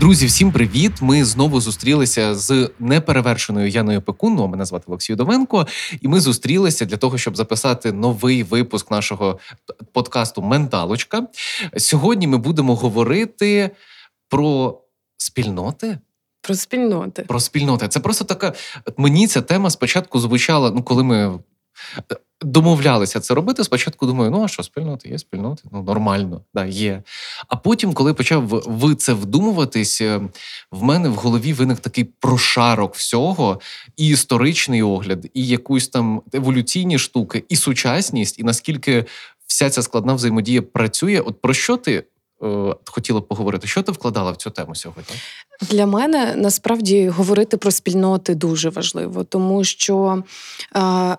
Друзі, всім привіт! Ми знову зустрілися з неперевершеною Яною Пекун, мене звати Олексій Удовенко, і ми зустрілися для того, щоб записати новий випуск нашого подкасту «Менталочка». Сьогодні ми будемо говорити про спільноти. Про спільноти. Це просто така... Мені ця тема спочатку звучала, коли ми... домовлялися це робити. Спочатку думаю, а що, спільноти? Є спільноти? Нормально, да, є. А потім, коли почав в це вдумуватись, в мене в голові виник такий прошарок всього, і історичний огляд, і якусь там еволюційні штуки, і сучасність, і наскільки вся ця складна взаємодія працює. От про що ти хотіла поговорити? Що ти вкладала в цю тему сьогодні? Для мене, насправді, говорити про спільноти дуже важливо, тому що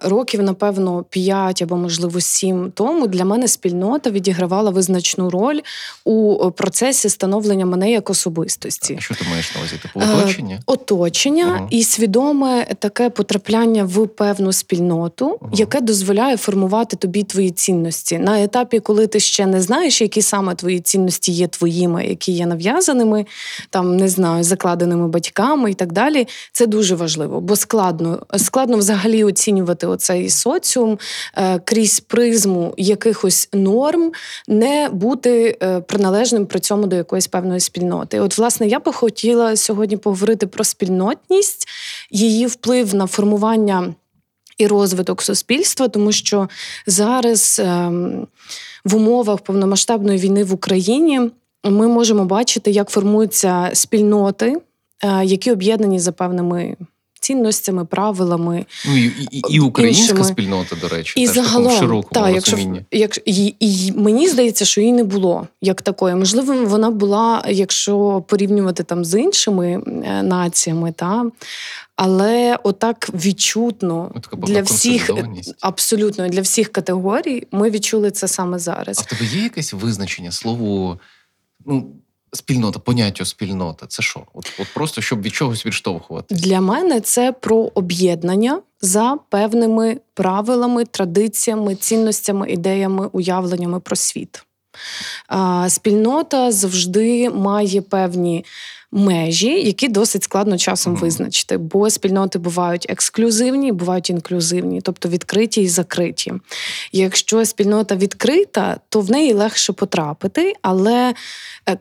років, напевно, 5 або, можливо, 7 тому для мене спільнота відігравала визначну роль у процесі становлення мене як особистості. А що ти маєш на увазі? Типу оточення? Оточення і свідоме таке потрапляння в певну спільноту, яке дозволяє формувати тобі твої цінності. На етапі, коли ти ще не знаєш, які саме твої цінності є твоїми, які є нав'язаними, там, не знаю, закладеними батьками і так далі, це дуже важливо, бо складно взагалі оцінювати оцей соціум крізь призму якихось норм, не бути приналежним при цьому до якоїсь певної спільноти. От, власне, я би хотіла сьогодні поговорити про спільнотність, її вплив на формування і розвиток суспільства, тому що зараз в умовах повномасштабної війни в Україні ми можемо бачити, як формуються спільноти, які об'єднані за певними цінностями, правилами. І українська іншими. Спільнота, до речі, і теж загалом, в такому широкому розумінні. І мені здається, що її не було як такої. Можливо, вона була, якщо порівнювати там з іншими націями, але отак відчутно для всіх, абсолютно, для всіх категорій ми відчули це саме зараз. А в тебе є якесь визначення слову... спільнота, поняття спільнота, це що? От просто, щоб від чогось відштовхувати. Для мене це про об'єднання за певними правилами, традиціями, цінностями, ідеями, уявленнями про світ. Спільнота завжди має певні межі, які досить складно часом визначити, бо спільноти бувають ексклюзивні, бувають інклюзивні, тобто відкриті і закриті. Якщо спільнота відкрита, то в неї легше потрапити, але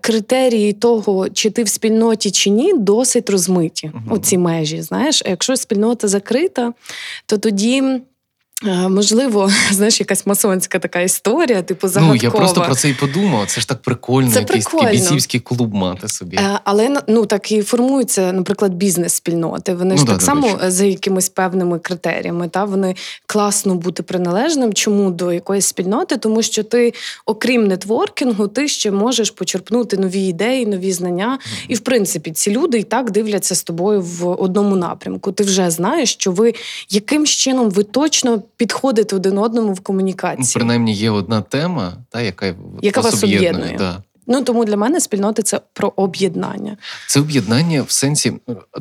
критерії того, чи ти в спільноті, чи ні, досить розмиті, оці межі, знаєш. А якщо спільнота закрита, то тоді... Можливо, знаєш, якась масонська така історія, типу загадкова. Я просто про це і подумала. Це ж так прикольно, це якийсь кібіцівський клуб мати собі. Але, так і формуються, наприклад, бізнес-спільноти. Вони ж так само за якимись певними критеріями. Вони класно бути приналежним. Чому? До якоїсь спільноти. Тому що ти, окрім нетворкінгу, ти ще можеш почерпнути нові ідеї, нові знання. І, в принципі, ці люди і так дивляться з тобою в одному напрямку. Ти вже знаєш, що ви яким чином ви точно підходити один одному в комунікації. Принаймні є одна тема, яка вас об'єднує. Да. Тому для мене спільноти – це про об'єднання. Це об'єднання в сенсі...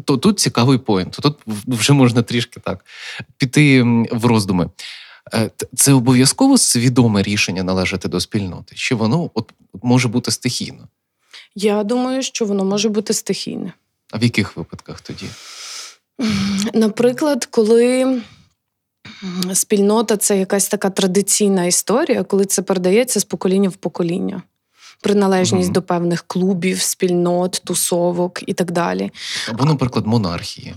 Тут цікавий поінт. Тут вже можна трішки піти в роздуми. Це обов'язково свідоме рішення належати до спільноти? Чи воно може бути стихійно? Я думаю, що воно може бути стихійне. А в яких випадках тоді? Наприклад, коли... Спільнота – це якась така традиційна історія, коли це передається з покоління в покоління. Приналежність до певних клубів, спільнот, тусовок і так далі. Або, наприклад, монархії.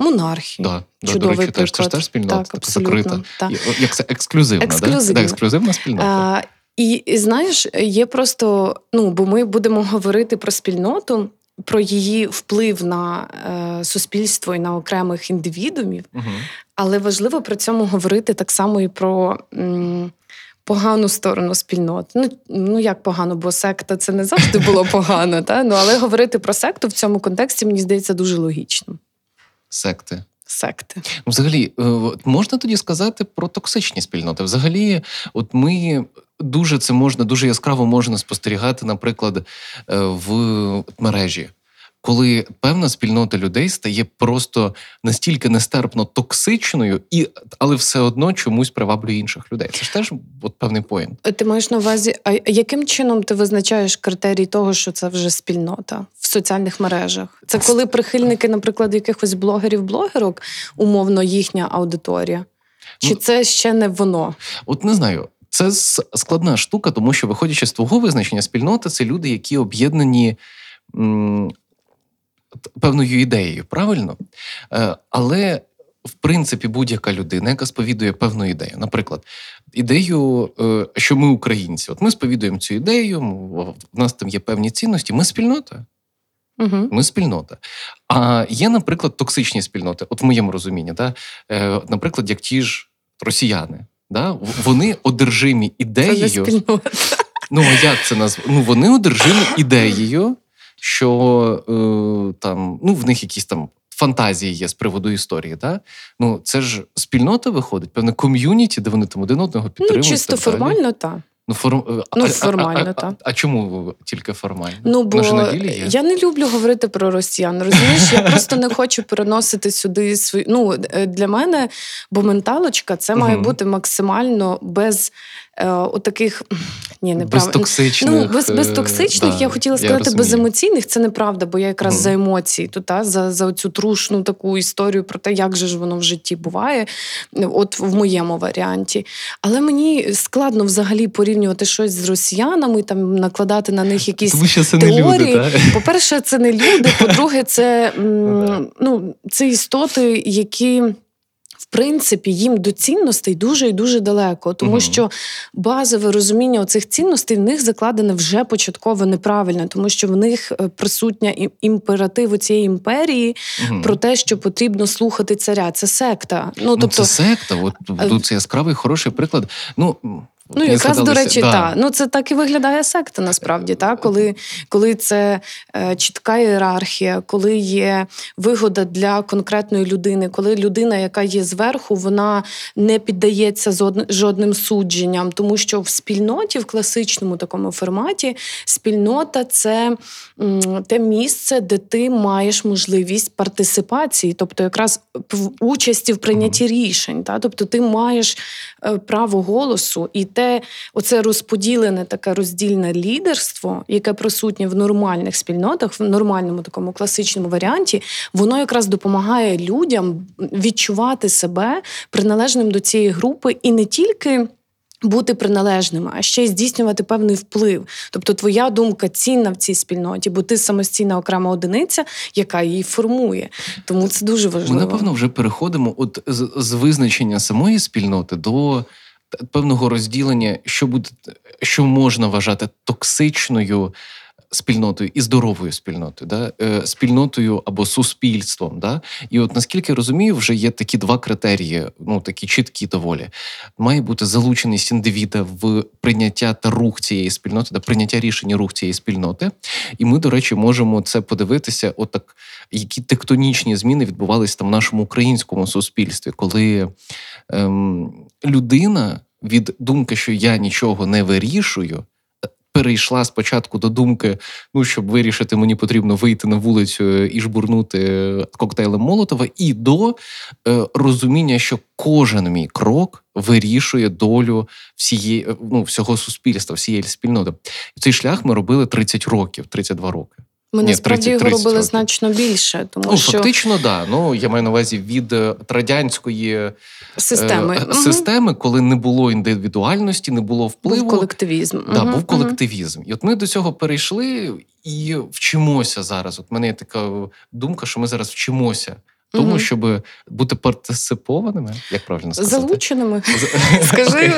Да, до речі, це ж теж спільнота, так, закрита. Так. Як це ексклюзивна. Да, ексклюзивна спільнота. І знаєш, є просто, бо ми будемо говорити про спільноту, про її вплив на суспільство і на окремих індивідумів, але важливо при цьому говорити так само і про погану сторону спільноти. Ну, як погано, бо секта – це не завжди було погано, та? Ну, але говорити про секту в цьому контексті, мені здається, дуже логічно. Секти. Взагалі, можна тоді сказати про токсичні спільноти? Взагалі, от ми... Дуже яскраво можна спостерігати, наприклад, в мережі. Коли певна спільнота людей стає просто настільки нестерпно токсичною, але все одно чомусь приваблює інших людей. Це ж теж от певний поінт. Ти маєш на увазі, а яким чином ти визначаєш критерії того, що це вже спільнота в соціальних мережах? Це коли прихильники, наприклад, якихось блогерів-блогерок, умовно їхня аудиторія? Чи це ще не воно? От не знаю. Це складна штука, тому що, виходячи з твого визначення, спільнота – це люди, які об'єднані певною ідеєю, правильно? Але, в принципі, будь-яка людина, яка сповідує певну ідею, наприклад, ідею, що ми українці. От ми сповідуємо цю ідею, в нас там є певні цінності, ми спільнота. Угу. Ми спільнота. А є, наприклад, токсичні спільноти, от в моєму розумінні, да? Наприклад, як ті ж росіяни. Да? Вони одержимі ідеєю. Це не спільнота. Ну, а як це назвати? Ну, вони одержимі ідеєю, що там, ну, в них якісь там фантазії є з приводу історії. Да? Ну, це ж спільнота виходить, певне ком'юніті, де вони там один одного підтримують. Ну, чисто формально, так. Формально, так. А чому тільки формально? Ну, бо я не люблю говорити про росіян, розумієш? Я просто не хочу переносити сюди свої... Ну, для мене, бо менталочка, це має бути максимально без отаких... Ні, неправильно. Без токсичних. Ну, без токсичних, я хотіла сказати, без емоційних, це неправда, бо я якраз за емоції, за оцю трушну таку історію про те, як же ж воно в житті буває, от в моєму варіанті. Але мені складно взагалі порівнювати щось з росіянами, там, накладати на них якісь теорії. Люди, по-перше, це не люди, по-друге, це, ну, це істоти, які... В принципі, їм до цінностей дуже і дуже далеко, тому що базове розуміння оцих цінностей в них закладене вже початково неправильно, тому що в них присутня імператив у цієї імперії про те, що потрібно слухати царя. Це секта. Ну, тобто... це секта, от тут це яскравий, хороший приклад. Ну, якраз, до речі, так. Ну, це так і виглядає секта, насправді, так? Коли це чітка ієрархія, коли є вигода для конкретної людини, коли людина, яка є зверху, вона не піддається жодним судженням, тому що в спільноті, в класичному такому форматі, спільнота – це те місце, де ти маєш можливість партисипації, тобто якраз участі в прийнятті рішень, так? Тобто ти маєш право голосу, і оце розподілене таке роздільне лідерство, яке присутнє в нормальних спільнотах, в нормальному такому класичному варіанті, воно якраз допомагає людям відчувати себе приналежним до цієї групи і не тільки бути приналежними, а ще й здійснювати певний вплив. Тобто твоя думка цінна в цій спільноті, бо ти самостійна окрема одиниця, яка її формує. Тому це дуже важливо. Ми, напевно, вже переходимо от з визначення самої спільноти до... певного розділення, що можна вважати токсичною спільнотою і здоровою спільнотою, да? Спільнотою або суспільством. Да? І от, наскільки я розумію, вже є такі два критерії, ну такі чіткі доволі. Має бути залученість індивіда в прийняття та рух цієї спільноти, да, прийняття рішень і рух цієї спільноти. І ми, до речі, можемо це подивитися, отак, які тектонічні зміни відбувалися там в нашому українському суспільстві, коли людина від думки, що я нічого не вирішую, перейшла спочатку до думки, ну, щоб вирішити, мені потрібно вийти на вулицю і жбурнути коктейлем Молотова, і до розуміння, що кожен мій крок вирішує долю всього суспільства, всієї спільноти. І цей шлях ми робили 30 років, 32 роки. Ми насправді його робили значно більше, тому що... Фактично, так. Ну, я маю на увазі від радянської системи, коли не було індивідуальності, не було впливу. Був колективізм. Так, був колективізм. І от ми до цього перейшли і вчимося зараз. От в мене є така думка, що ми зараз вчимося. Тому, щоб бути партисипованими, як правильно сказати? Залученими. Скажи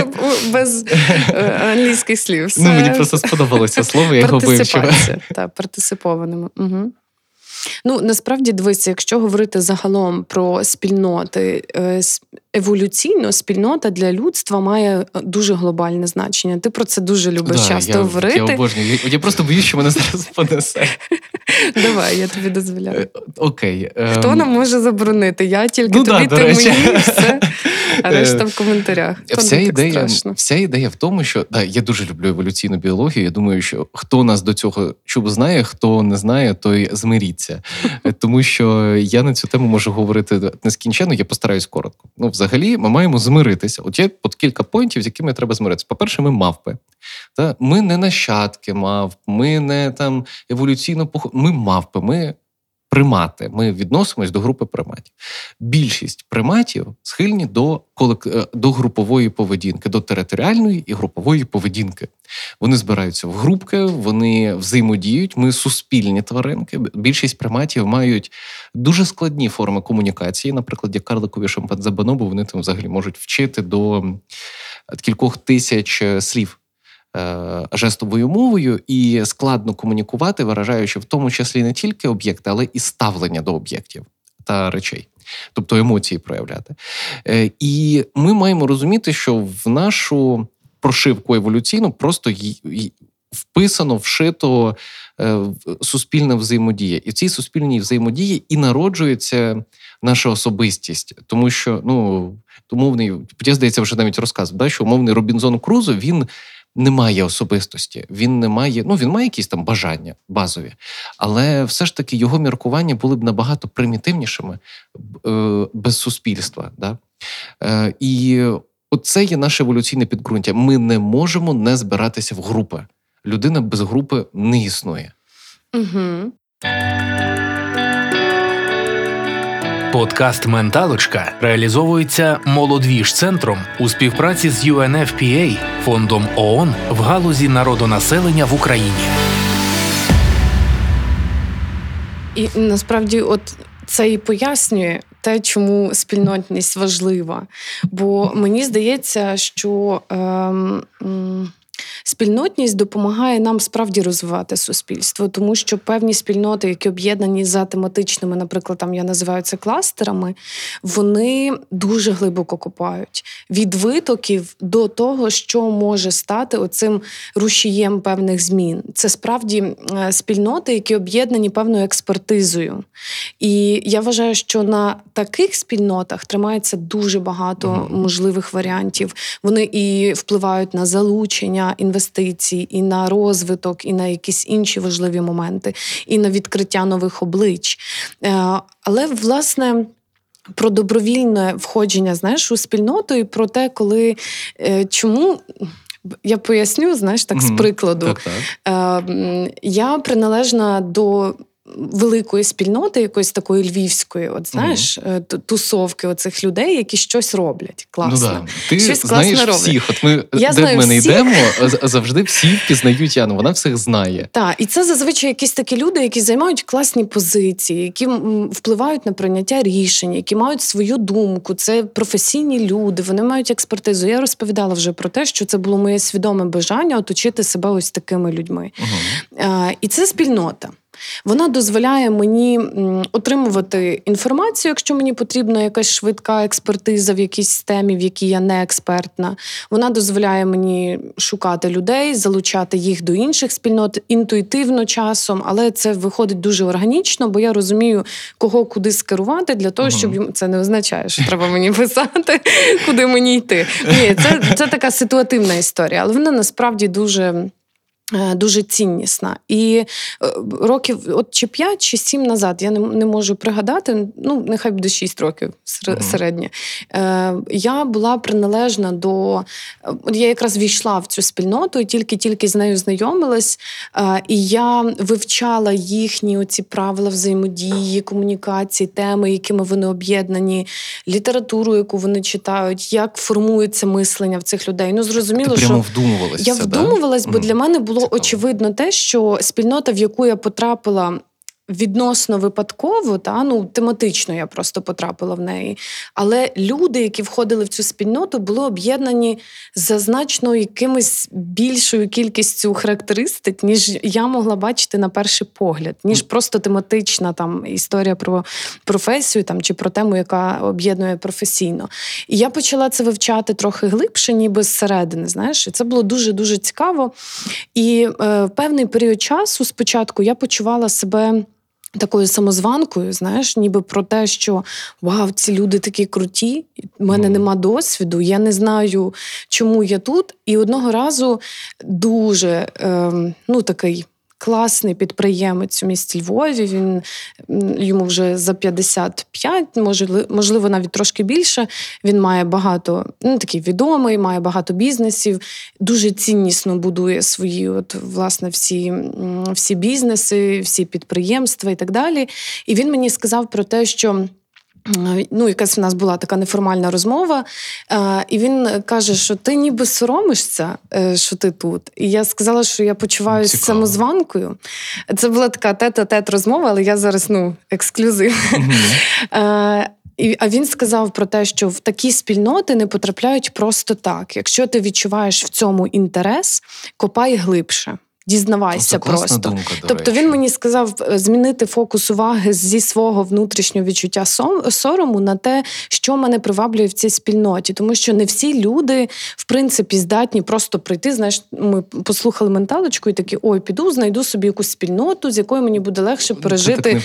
без англійських слів. Мені просто сподобалося слово, я його вивчив. Партисипованими. Ну, насправді, дивись, якщо говорити загалом про спільноти, еволюційно спільнота для людства має дуже глобальне значення. Ти про це дуже любиш часто говорити. Я обожнюю. Я просто боюсь, що мене зараз понесе. Давай, я тобі дозволяю. Окей. Хто нам може заборонити? Я тільки тобі, ти мені, все. А решта в коментарях. Вся ідея в тому, що я дуже люблю еволюційну біологію. Я думаю, що хто нас до цього чуб знає, хто не знає, той змиріться. Тому що я на цю тему можу говорити нескінченно, я постараюсь коротко. Ну, взагалі, ми маємо змиритися. От є кілька поінтів, з якими треба змиритися. По-перше, ми мавпи. Ми не нащадки мавп, ми не там еволюційно ми мавпи, ми примати. Ми відносимось до групи приматів. Більшість приматів схильні до групової поведінки, до територіальної і групової поведінки. Вони збираються в групки, вони взаємодіють, ми суспільні тваринки. Більшість приматів мають дуже складні форми комунікації, наприклад, як карликові шампадзабану, бо вони там взагалі можуть вчити до кількох тисяч слів жестовою мовою і складно комунікувати, виражаючи в тому числі не тільки об'єкти, але і ставлення до об'єктів та речей. Тобто емоції проявляти. І ми маємо розуміти, що в нашу прошивку еволюційну просто вписано, вшито суспільна взаємодія. І в цій суспільній взаємодії і народжується наша особистість. Тому що, умовний, я, здається, вже навіть розказував, що умовний Робінзон Крузо, він не має особистості, він не має, він має якісь там бажання базові, але все ж таки його міркування були б набагато примітивнішими без суспільства. Да? І оце є наше еволюційне підґрунтя. Ми не можемо не збиратися в групи. Людина без групи не існує. Угу. Подкаст «Менталочка» реалізовується МолоДвіжЦентром у співпраці з UNFPA, фондом ООН в галузі народонаселення в Україні. І насправді це і пояснює те, чому спільнотність важлива. Бо мені здається, що спільнотність допомагає нам справді розвивати суспільство, тому що певні спільноти, які об'єднані за тематичними, наприклад, там я називаю це кластерами, вони дуже глибоко копають. Від витоків до того, що може стати оцим рушієм певних змін. Це справді спільноти, які об'єднані певною експертизою. І я вважаю, що на таких спільнотах тримається дуже багато можливих варіантів. Вони і впливають на залучення інвестицій, і на розвиток, і на якісь інші важливі моменти, і на відкриття нових облич. Але, власне, про добровільне входження, у спільноту і про те, коли, чому... Я поясню, з прикладу. Так. Я приналежна до великої спільноти, якоїсь такої львівської, тусовки оцих людей, які щось роблять класно. Ти знаєш всіх. От ми, де в мене йдемо, завжди всі пізнають Яну, вона всіх знає. Так, і це зазвичай якісь такі люди, які займають класні позиції, які впливають на прийняття рішень, які мають свою думку, це професійні люди, вони мають експертизу. Я розповідала вже про те, що це було моє свідоме бажання оточити себе ось такими людьми. І це спільнота. Вона дозволяє мені отримувати інформацію, якщо мені потрібна якась швидка експертиза в якійсь темі, в якій я не експертна. Вона дозволяє мені шукати людей, залучати їх до інших спільнот інтуїтивно часом, але це виходить дуже органічно, бо я розумію, кого куди скерувати для того, щоб... Це не означає, що треба мені писати, куди мені йти. Ні, це така ситуативна історія, але вона насправді дуже ціннісна. І років 5 чи 7 назад, я не можу пригадати, нехай буде 6 років середнє, я була приналежна до... Я якраз війшла в цю спільноту і тільки-тільки з нею знайомилась, і я вивчала їхні оці правила взаємодії, комунікації, теми, якими вони об'єднані, літературу, яку вони читають, як формується мислення в цих людей. Зрозуміло, що... Ти прямо вдумувалась. Я вдумувалась, бо для мене було очевидно те, що спільнота, в яку я потрапила відносно випадково, тематично я просто потрапила в неї, але люди, які входили в цю спільноту, були об'єднані за значно якимось більшою кількістю характеристик, ніж я могла бачити на перший погляд, ніж просто тематична історія про професію чи про тему, яка об'єднує професійно. І я почала це вивчати трохи глибше, ніби зсередини, знаєш, і це було дуже-дуже цікаво. І в певний період часу спочатку я почувала себе такою самозванкою, знаєш, ніби про те, що вау, ці люди такі круті, в мене нема досвіду, я не знаю, чому я тут. І одного разу дуже, такий класний підприємець у місті Львові, йому вже за 55, можливо, навіть трошки більше, він має багато, такий відомий, має багато бізнесів, дуже ціннісно будує свої, власне, всі бізнеси, всі підприємства і так далі. І він мені сказав про те, що якась в нас була така неформальна розмова, і він каже, що ти ніби соромишся, що ти тут. І я сказала, що я почуваюся самозванкою. Це була така тет-а-тет розмова, але я зараз, ексклюзив. Mm-hmm. А він сказав про те, що в такі спільноти не потрапляють просто так. Якщо ти відчуваєш в цьому інтерес, копай глибше. Дізнавайся просто. Думка, тобто він мені сказав змінити фокус уваги зі свого внутрішнього відчуття сорому на те, що мене приваблює в цій спільноті. Тому що не всі люди, в принципі, здатні просто прийти. Знаєш, ми послухали менталочку і такі, піду, знайду собі якусь спільноту, з якою мені буде легше пережити.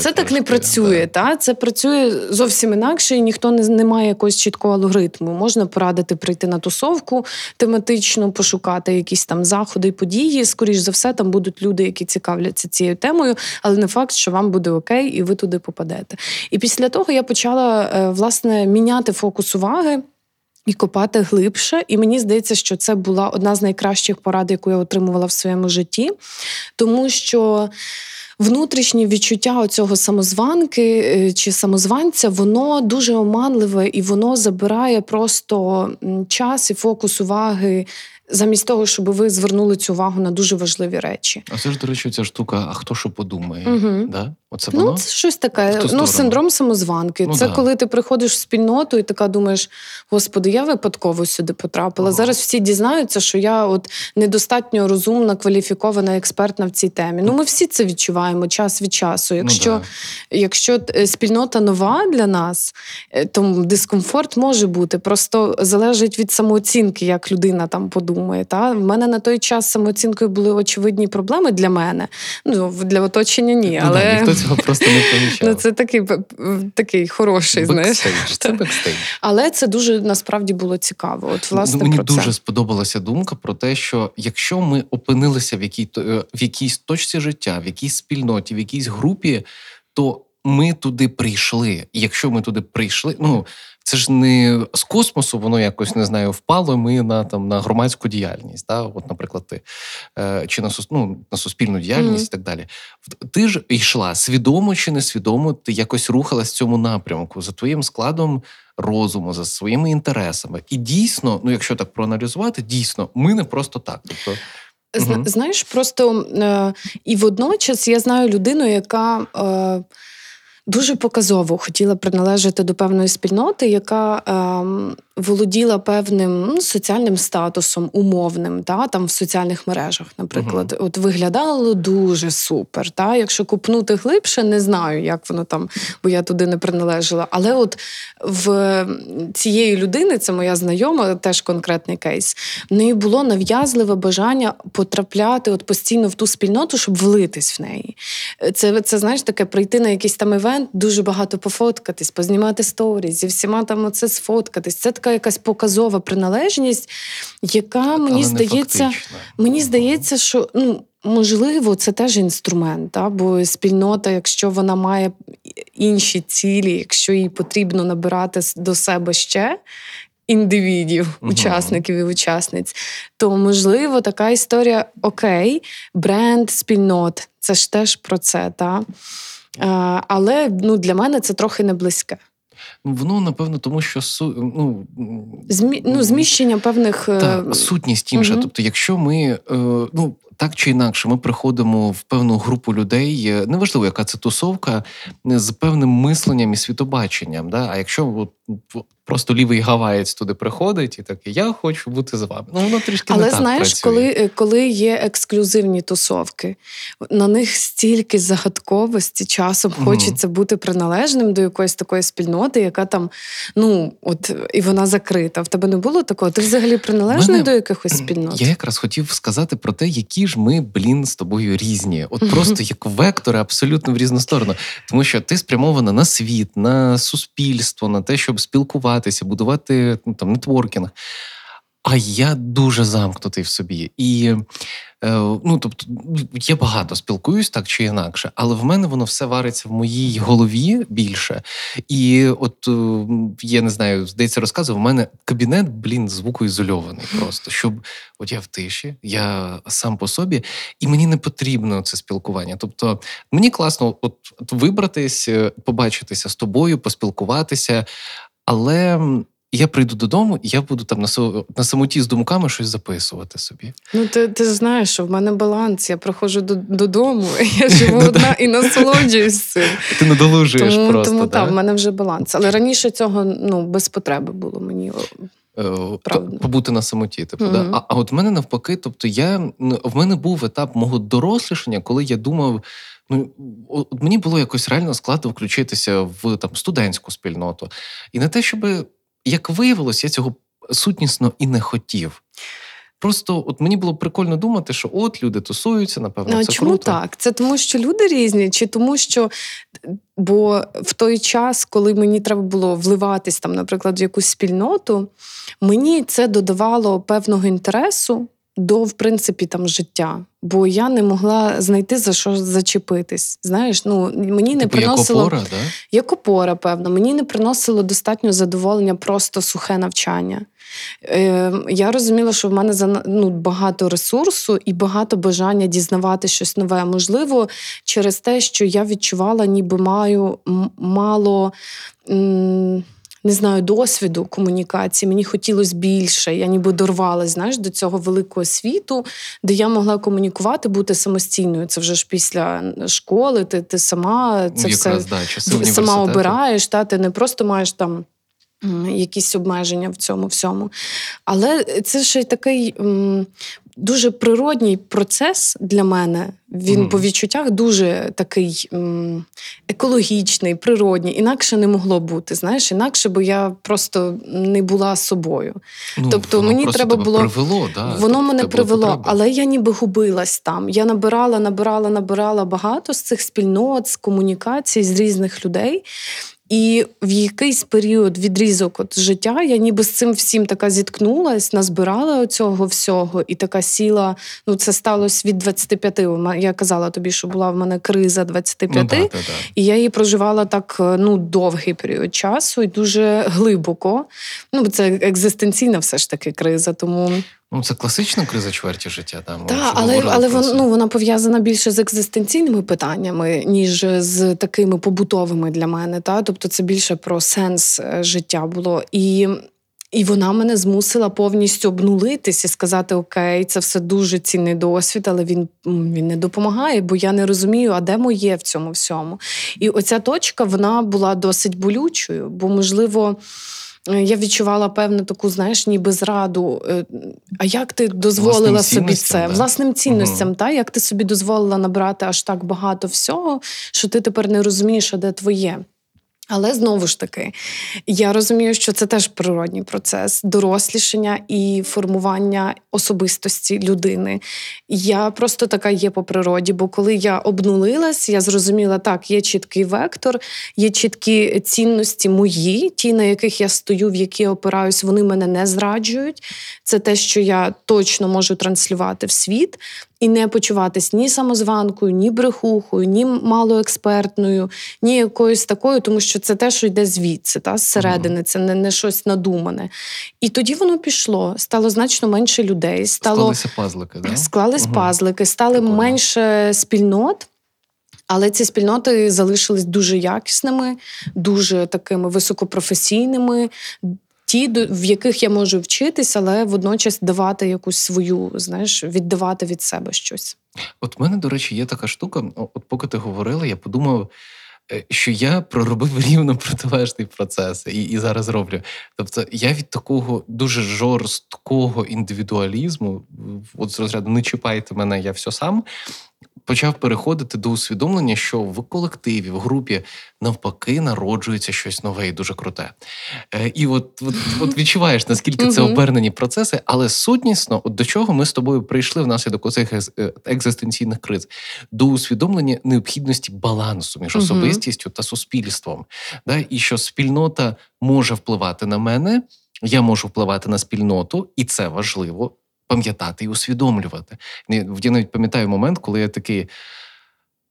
Це так не працює. Та? Це працює зовсім інакше, і ніхто не має якогось чіткого алгоритму. Можна порадити прийти на тусовку тематично, пошукати якісь там заходи і події, скоріш за все, там будуть люди, які цікавляться цією темою, але не факт, що вам буде окей, і ви туди попадете. І після того я почала, власне, міняти фокус уваги і копати глибше. І мені здається, що це була одна з найкращих порад, яку я отримувала в своєму житті, тому що внутрішнє відчуття оцього самозванки чи самозванця, воно дуже оманливе, і воно забирає просто час і фокус уваги замість того, щоб ви звернули цю увагу на дуже важливі речі. А це ж, до речі, ця штука, а хто що подумає? Угу. Да? Оце воно? Це щось таке, синдром самозванки. Це коли ти приходиш в спільноту і така думаєш, господи, я випадково сюди потрапила. Ага. Зараз всі дізнаються, що я недостатньо розумна, кваліфікована, експертна в цій темі. Ми всі це відчуваємо час від часу. Якщо спільнота нова для нас, то дискомфорт може бути. Просто залежить від самооцінки, як людина подумає. В мене на той час самооцінкою були очевидні проблеми для мене. Для оточення ні, але... ніхто цього просто не помічав. Це такий хороший, знаєш. Це бекстейдж. Але це дуже, насправді, було цікаво. Мені дуже сподобалася думка про те, що якщо ми опинилися в якійсь точці життя, в якійсь спільноті, в якійсь групі, то ми туди прийшли. І якщо ми туди прийшли... це ж не з космосу, воно якось, не знаю, впало ми на громадську діяльність, да? Наприклад, ти, чи на суспільну діяльність і так далі. Ти ж йшла свідомо чи несвідомо, ти якось рухалась в цьому напрямку за твоїм складом розуму, за своїми інтересами. І дійсно, якщо так проаналізувати, дійсно, ми не просто так. Тобто, знаєш, просто і водночас я знаю людину, яка... дуже показово хотіла приналежати до певної спільноти, яка володіла певним соціальним статусом, умовним, в соціальних мережах, наприклад. Uh-huh. Виглядало дуже супер. Якщо купнути глибше, не знаю, як воно там, бо я туди не приналежала. Але в цієї людини, це моя знайома, теж конкретний кейс, в неї було нав'язливе бажання потрапляти постійно в ту спільноту, щоб влитись в неї. Це знаєш, таке прийти на якийсь там івент, дуже багато пофоткатись, познімати сторі, зі всіма сфоткатись. Це така якась показова приналежність, яка, мені здається, що... можливо, це теж інструмент, бо спільнота, якщо вона має інші цілі, якщо їй потрібно набирати до себе ще індивідів, учасників і учасниць, то, можливо, така історія, окей, бренд спільнот, це ж теж про це, так? Але для мене це трохи не близьке. Воно, напевно, тому що зміщення певних... сутність інша. Тобто, якщо ми... так чи інакше ми приходимо в певну групу людей, неважливо, яка це тусовка, з певним мисленням і світобаченням. Да? А якщо просто лівий гаваєць туди приходить і такий, я хочу бути з вами. Ну, воно трішки не так працює. Але знаєш, коли є ексклюзивні тусовки, на них стільки загадковості, часом хочеться бути приналежним до якоїсь такої спільноти, яка там, ну, от, і вона закрита. В тебе не було такого? Ти взагалі приналежний до якихось спільнот? Я якраз хотів сказати про те, які ж ми, з тобою різні. От просто як вектори абсолютно в різну сторону. Тому що ти спрямована на світ, на суспільство, на те, щоб спілкуватися, будувати там нетворкінг. А я дуже замкнутий в собі. І, ну, тобто, я багато спілкуюсь так чи інакше, але в мене воно все вариться в моїй голові більше. І от, я не знаю, здається, розказував, в мене кабінет, звукоізольований просто, щоб от я в тиші, я сам по собі, і мені не потрібно це спілкування. Тобто, мені класно от вибратись, побачитися з тобою, поспілкуватися, але я прийду додому, і я буду там на самоті з думками щось записувати собі. Ну, ти знаєш, що в мене баланс. Я приходжу додому, я живу одна і насолоджуюсь цим. Ти надолужуєш просто. Тому так, в мене вже баланс. Але раніше цього, ну, без потреби було мені. Побути на самоті, да? А от в мене навпаки, тобто в мене був етап мого дорослішання, коли я думав, ну, от мені було якось реально складно включитися в там студентську спільноту. І не те, щоб, як виявилось, я цього сутнісно і не хотів. Просто от мені було прикольно думати, що от люди тусуються, напевно, це круто. А чому так? Це тому, що люди різні? Чи тому, що... Бо в той час, коли мені треба було вливатись, там, наприклад, в якусь спільноту, мені це додавало певного інтересу до, в принципі, там, життя. Бо я не могла знайти, за що зачепитись. Знаєш, ну, мені не приносило... Як опора, да? Як опора, певно. Мені не приносило достатньо задоволення просто сухе навчання. Я розуміла, що в мене, ну, багато ресурсу і багато бажання дізнавати щось нове. Можливо, через те, що я відчувала, ніби маю мало... не знаю, досвіду комунікації, мені хотілося більше, я ніби дорвалася, знаєш, до цього великого світу, де я могла комунікувати, бути самостійною. Це вже ж після школи, ти сама це якраз, все сама обираєш, та, ти не просто маєш там якісь обмеження в цьому всьому. Але це ще й такий дуже природній процес для мене. Він по відчуттях дуже такий екологічний, природній. Інакше не могло бути, знаєш, інакше, бо я просто не була собою. Ну, тобто мені треба було... Привело, да? Воно мене привело, але я ніби губилась там. Я набирала багато з цих спільнот, з комунікацій, з різних людей. І в якийсь період відрізок от життя я ніби з цим всім така зіткнулась, назбирала цього всього і така сіла, ну це сталося від 25, я казала тобі, що була в мене криза 25, і я її проживала так, ну, довгий період часу і дуже глибоко, ну це екзистенційна все ж таки криза, тому... Ну, це класична криза чверті життя. Там, так, але вона пов'язана більше з екзистенційними питаннями, ніж з такими побутовими для мене. Та? Тобто це більше про сенс життя було. І вона мене змусила повністю обнулитись і сказати, окей, це все дуже цінний досвід, але він не допомагає, бо я не розумію, а де моє в цьому всьому. І оця точка, вона була досить болючою, бо, можливо... Я відчувала певну таку, знаєш, ніби зраду. А як ти дозволила собі це? Да? Власним цінностям, та? Як ти собі дозволила набрати аж так багато всього, що ти тепер не розумієш, а де твоє? Але, знову ж таки, я розумію, що це теж природній процес дорослішання і формування особистості людини. Я просто така є по природі, бо коли я обнулилась, я зрозуміла, так, є чіткий вектор, є чіткі цінності мої, ті, на яких я стою, в які я опираюсь, вони мене не зраджують. Це те, що я точно можу транслювати в світ. І не почуватись ні самозванкою, ні брехухою, ні малоекспертною, ні якоюсь такою, тому що це те, що йде звідси, та, зсередини, це не щось надумане. І тоді воно пішло, стало значно менше людей. Склалися пазлики, да? Пазлики, стали менше спільнот. Але ці спільноти залишились дуже якісними, дуже такими високопрофесійними, ті, в яких я можу вчитись, але водночас давати якусь свою, знаєш, віддавати від себе щось. От в мене, до речі, є така штука, от поки ти говорила, я подумав, що я проробив рівно протилежний процес і зараз роблю. Тобто я від такого дуже жорсткого індивідуалізму, от з розряду «не чіпайте мене, я все сам», почав переходити до усвідомлення, що в колективі, в групі навпаки народжується щось нове і дуже круте. І от відчуваєш, наскільки це обернені процеси, але сутнісно, от до чого ми з тобою прийшли внаслідок оцих екзистенційних криз? До усвідомлення необхідності балансу між особистістю та суспільством. Да? І що спільнота може впливати на мене, я можу впливати на спільноту, і це важливо. Пам'ятати і усвідомлювати. Я навіть пам'ятаю момент, коли я такий,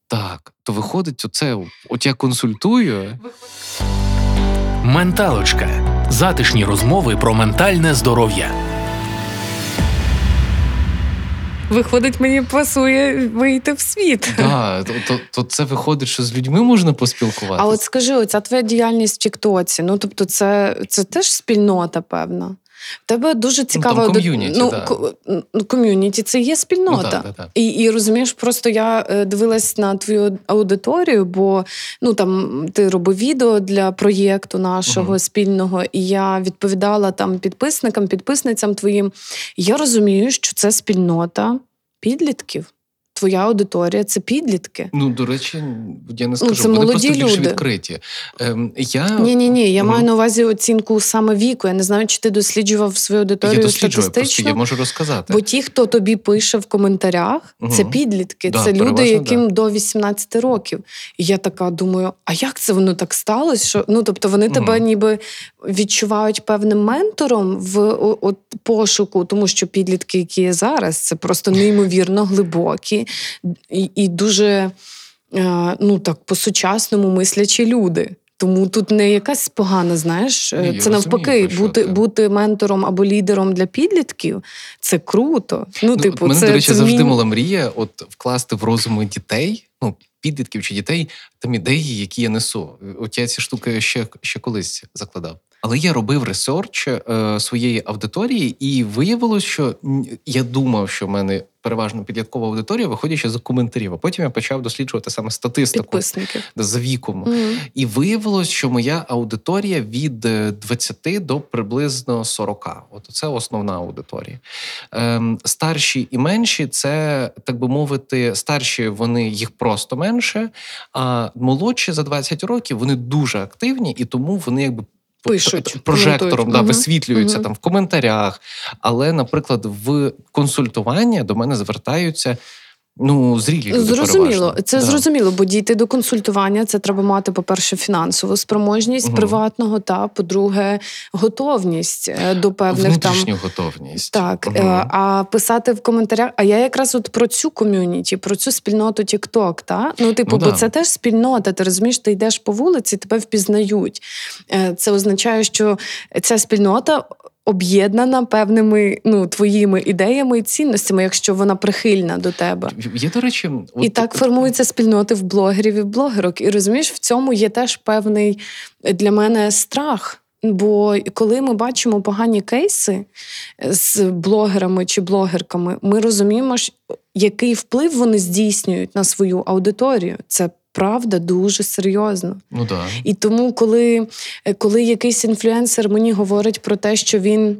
так, то виходить оце, от я консультую. Менталочка. Затишні розмови про ментальне здоров'я. Виходить, мені пасує вийти в світ. Так, то це виходить, що з людьми можна поспілкуватися. А от скажи, оця твоя діяльність в Тіктоці, ну, тобто це теж спільнота, певна? В тебе дуже цікаво... Ну, ком'юніті, ком'юніті – це є спільнота. Ну, так. І розумієш, просто я дивилась на твою аудиторію, бо ну там ти робив відео для проєкту нашого спільного, і я відповідала там підписникам, підписницям твоїм. Я розумію, що це спільнота підлітків. Твоя аудиторія – це підлітки. Ну, до речі, я не скажу, це вони просто люди. Більше відкриті. Ні, я маю на увазі оцінку саме віку. Я не знаю, чи ти досліджував свою аудиторію статистично. Я можу розказати. Бо ті, хто тобі пише в коментарях, це підлітки, це люди, яким до 18 років. І я така думаю, а як це воно так сталося? Що... Ну, тобто вони тебе ніби відчувають певним ментором в пошуку, тому що підлітки, які є зараз, це просто неймовірно глибокі. І дуже, ну так, по-сучасному мислячі люди. Тому тут не якась погана, знаєш, це навпаки, бути ментором або лідером для підлітків, це круто. Ну, типу, мене, до речі, завжди мала мрія вкласти в розуми дітей, ну, підлітків чи дітей, там ідеї, які я несу. От я ці штуки ще колись закладав. Але я робив ресерч своєї аудиторії, і виявилось, що я думав, що в мене переважно підліткова аудиторія, виходячи з коментарів. А потім я почав досліджувати саме статистику за віком. І виявилось, що моя аудиторія від 20 до приблизно 40. От це основна аудиторія. Старші і менші, це, так би мовити, старші, вони їх просто менше, а молодші за 20 років, вони дуже активні, і тому вони якби пишуть, прожектором висвітлюються там в коментарях. Але, наприклад, в консультування до мене звертаються зрілі люди. Зрозуміло, це зрозуміло, бо дійти до консультування це треба мати, по-перше, фінансову спроможність приватного, та, по-друге, готовність до певних внутрішню готовність. Так, а писати в коментарях, а я якраз про цю ком'юніті, про цю спільноту TikTok, та? Бо це теж спільнота, ти розумієш, ти йдеш по вулиці, тебе впізнають. Це означає, що ця спільнота об'єднана певними твоїми ідеями і цінностями, якщо вона прихильна до тебе. Я, до речі, і так формуються спільноти в блогерів і блогерок. І розумієш, в цьому є теж певний для мене страх. Бо коли ми бачимо погані кейси з блогерами чи блогерками, ми розуміємо, який вплив вони здійснюють на свою аудиторію. Це правда, дуже серйозно. І тому, коли якийсь інфлюенсер мені говорить про те, що він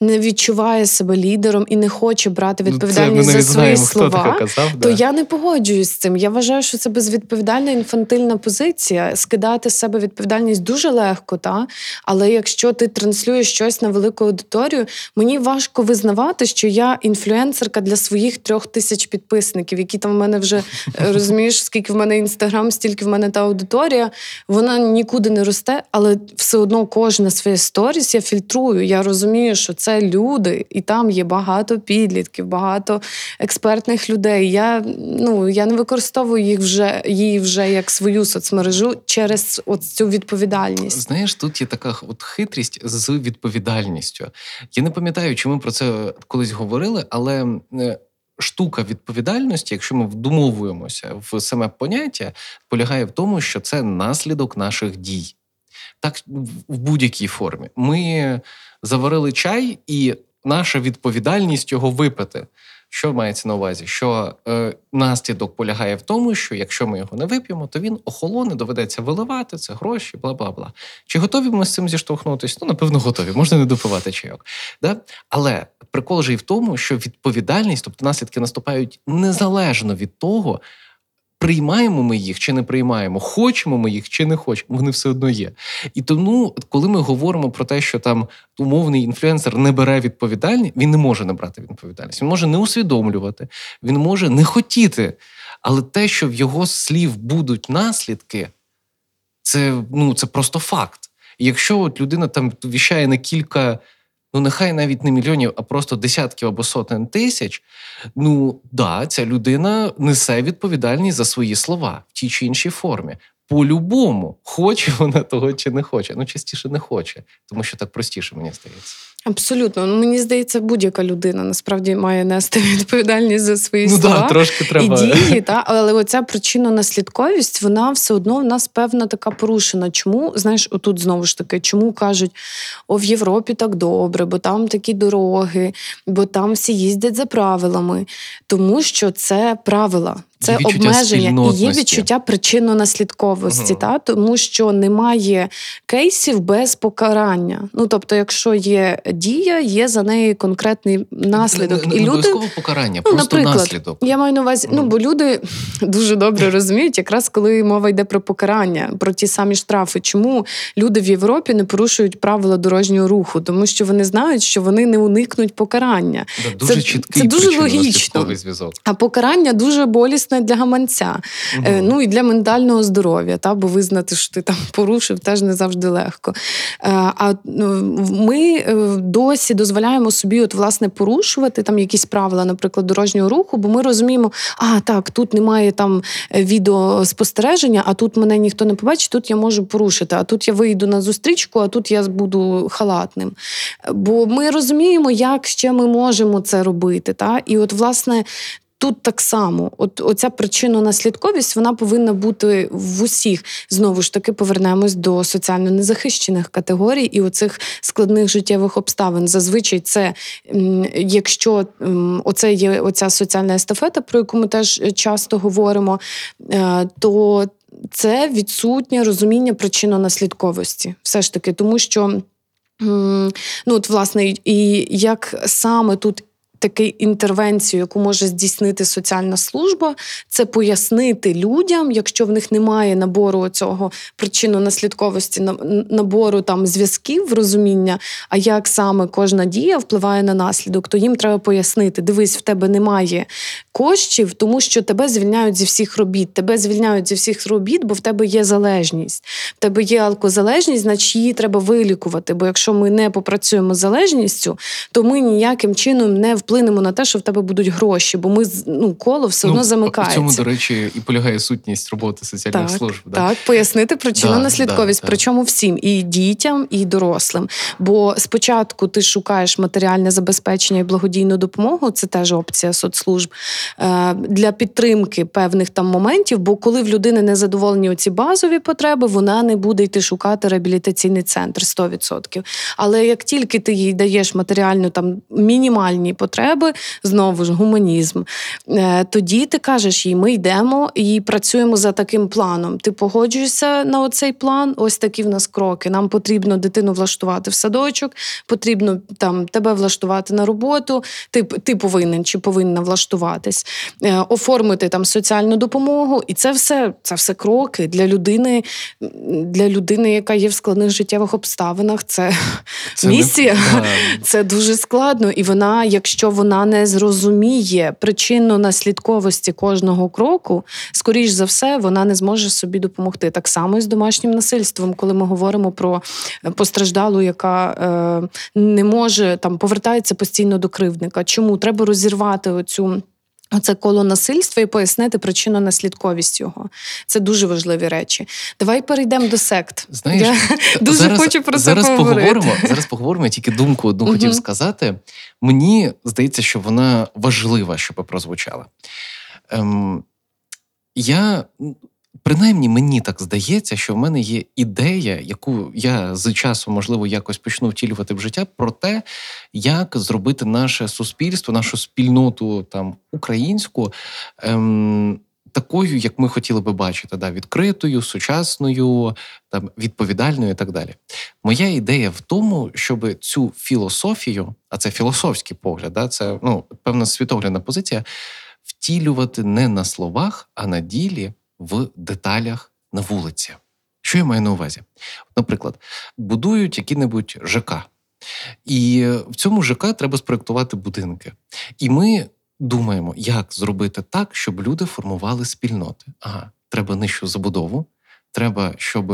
не відчуває себе лідером і не хоче брати відповідальність за свої слова, то я не погоджуюсь з цим. Я вважаю, що це безвідповідальна інфантильна позиція. Скидати з себе відповідальність дуже легко, та? Але якщо ти транслюєш щось на велику аудиторію, мені важко визнавати, що я інфлюенсерка для своїх 3000 підписників, які там в мене вже, розумієш, скільки в мене Інстаграм, стільки в мене та аудиторія, вона нікуди не росте, але все одно кожна своя сторіс я фільтрую, я розумію, що це люди, і там є багато підлітків, багато експертних людей. Я не використовую її вже як свою соцмережу через цю відповідальність. Знаєш, тут є така хитрість з відповідальністю. Я не пам'ятаю, чи ми про це колись говорили, але штука відповідальності, якщо ми вдумовуємося в саме поняття, полягає в тому, що це наслідок наших дій. так в будь-якій формі. Ми заварили чай, і наша відповідальність його випити. Що мається на увазі? Що наслідок полягає в тому, що якщо ми його не вип'ємо, то він охолоне, доведеться виливати, це гроші, бла-бла-бла. Чи готові ми з цим зіштовхнутися? Ну, напевно, готові. Можна не допивати чайок. Да? Але прикол же і в тому, що відповідальність, тобто наслідки наступають незалежно від того, приймаємо ми їх чи не приймаємо, хочемо ми їх чи не хочемо, вони все одно є. І тому, коли ми говоримо про те, що там умовний інфлюенсер не бере відповідальність, він не може не брати відповідальність, він може не усвідомлювати, він може не хотіти. Але те, що в його слів будуть наслідки, це просто факт. І якщо от людина там віщає на кілька, ну нехай навіть не мільйонів, а просто десятків або сотень тисяч, ця людина несе відповідальність за свої слова в тій чи іншій формі. По-любому, хоче вона того чи не хоче. Частіше не хоче, тому що так простіше, мені здається. Абсолютно. Мені здається, будь-яка людина насправді має нести відповідальність за свої слова трошки треба. І дії. Але оця причинно-наслідковість, вона все одно в нас, певна, така порушена. Чому, знаєш, отут знову ж таки, чому кажуть, в Європі так добре, бо там такі дороги, бо там всі їздять за правилами. Тому що це правила, це обмеження. І є відчуття причинно-наслідковості, тому що немає кейсів без покарання. Тобто, якщо є дія, є за неї конкретний наслідок. Не обов'язково покарання, просто наслідок. Я маю на увазі, бо люди дуже добре розуміють, якраз коли мова йде про покарання, про ті самі штрафи. Чому люди в Європі не порушують правила дорожнього руху? Тому що вони знають, що вони не уникнуть покарання. Це дуже логічно. А покарання дуже болісне для гаманця. Ну і для ментального здоров'я, бо визнати, що ти там порушив, теж не завжди легко. А ми досі дозволяємо собі власне порушувати там якісь правила, наприклад, дорожнього руху, бо ми розуміємо, тут немає там відеоспостереження, а тут мене ніхто не побачить, тут я можу порушити, а тут я вийду на зустрічку, а тут я буду халатним. Бо ми розуміємо, як ще ми можемо це робити. І власне, тут так само. Оця причинно-наслідковість, вона повинна бути в усіх. Знову ж таки, повернемось до соціально незахищених категорій і оцих складних життєвих обставин. Зазвичай це, якщо оце є оця соціальна естафета, про яку ми теж часто говоримо, то це відсутнє розуміння причинно-наслідковості. Все ж таки, тому що, власне, і як саме тут такий інтервенцію, яку може здійснити соціальна служба, це пояснити людям, якщо в них немає набору цього причинно-наслідковості, набору там зв'язків, розуміння, а як саме кожна дія впливає на наслідок, то їм треба пояснити. Дивись, в тебе немає коштів, тому що тебе звільняють зі всіх робіт. Бо в тебе є залежність. В тебе є алкозалежність, значить її треба вилікувати, бо якщо ми не попрацюємо з залежністю, то ми ніяким чином не вплинемо на те, що в тебе будуть гроші, бо ми коло все одно замикається. В цьому, до речі, і полягає сутність роботи соціальних служб. Так, пояснити причинно-наслідковість, причому всім, і дітям, і дорослим. Бо спочатку ти шукаєш матеріальне забезпечення і благодійну допомогу, це теж опція соцслужб, для підтримки певних там моментів, бо коли в людини не задоволені оці базові потреби, вона не буде йти шукати реабілітаційний центр 100%. Але як тільки ти їй даєш матеріально там мінімальні потреби, знову ж, гуманізм. Тоді ти кажеш їй, ми йдемо і працюємо за таким планом. Ти погоджуєшся на оцей план, ось такі в нас кроки. Нам потрібно дитину влаштувати в садочок, потрібно там тебе влаштувати на роботу, ти повинен чи повинна влаштуватись, оформити там соціальну допомогу. І це все кроки для людини, яка є в складних життєвих обставинах. Це місія. Це дуже складно. І вона, якщо вона не зрозуміє причинно-наслідковості кожного кроку, скоріш за все, вона не зможе собі допомогти. Так само і з домашнім насильством, коли ми говоримо про постраждалу, яка не може, там, повертається постійно до кривдника. Чому? Треба розірвати оце коло насильства і пояснити причинно-наслідковість його. Це дуже важливі речі. Давай перейдемо до сект. Знаєш, я дуже хочу про це поговорити. Зараз поговоримо, я тільки думку одну хотів сказати. Мені здається, що вона важлива, щоб прозвучала. Я Принаймні, мені так здається, що в мене є ідея, яку я з часу, можливо, якось почну втілювати в життя, про те, як зробити наше суспільство, нашу спільноту там українську такою, як ми хотіли би бачити, відкритою, сучасною, відповідальною і так далі. Моя ідея в тому, щоб цю філософію, а це філософський погляд, це певна світоглядна позиція, втілювати не на словах, а на ділі, в деталях на вулиці. Що я маю на увазі? Наприклад, будують які-небудь ЖК. І в цьому ЖК треба спроєктувати будинки. І ми думаємо, як зробити так, щоб люди формували спільноти. Треба нижчу забудову, треба, щоб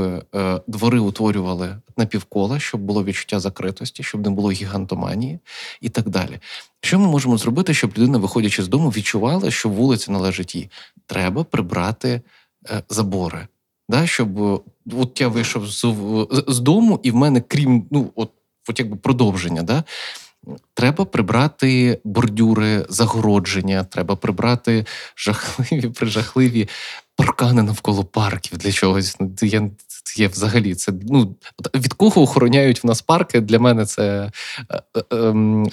двори утворювали напівкола, щоб було відчуття закритості, щоб не було гігантоманії і так далі. Що ми можемо зробити, щоб людина, виходячи з дому, відчувала, що вулиця належить їй? Треба прибрати забори. Щоб от я вийшов з дому, і в мене, крім якби продовження, треба прибрати бордюри, загородження, треба прибрати жахливі паркани навколо парків для чогось. Є взагалі це. Від кого охороняють в нас парки? Для мене це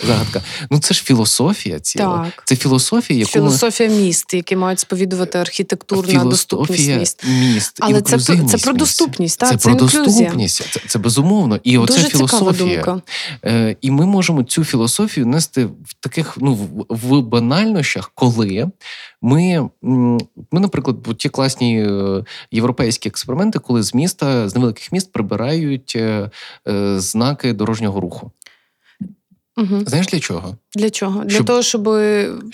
загадка. Це ж філософія ціла. Так. Це філософія, яку філософія міст, які мають сповідувати архітектурна доступність міст. Але це про доступність, так? Це доступність, це безумовно. І оце філософія. І ми можемо цю філософію нести в таких в банальнощах, коли ми, наприклад, ті класні європейські експерименти, коли з міст з невеликих міст прибирають знаки дорожнього руху. Угу. Знаєш, для чого? Для чого? Для того, щоб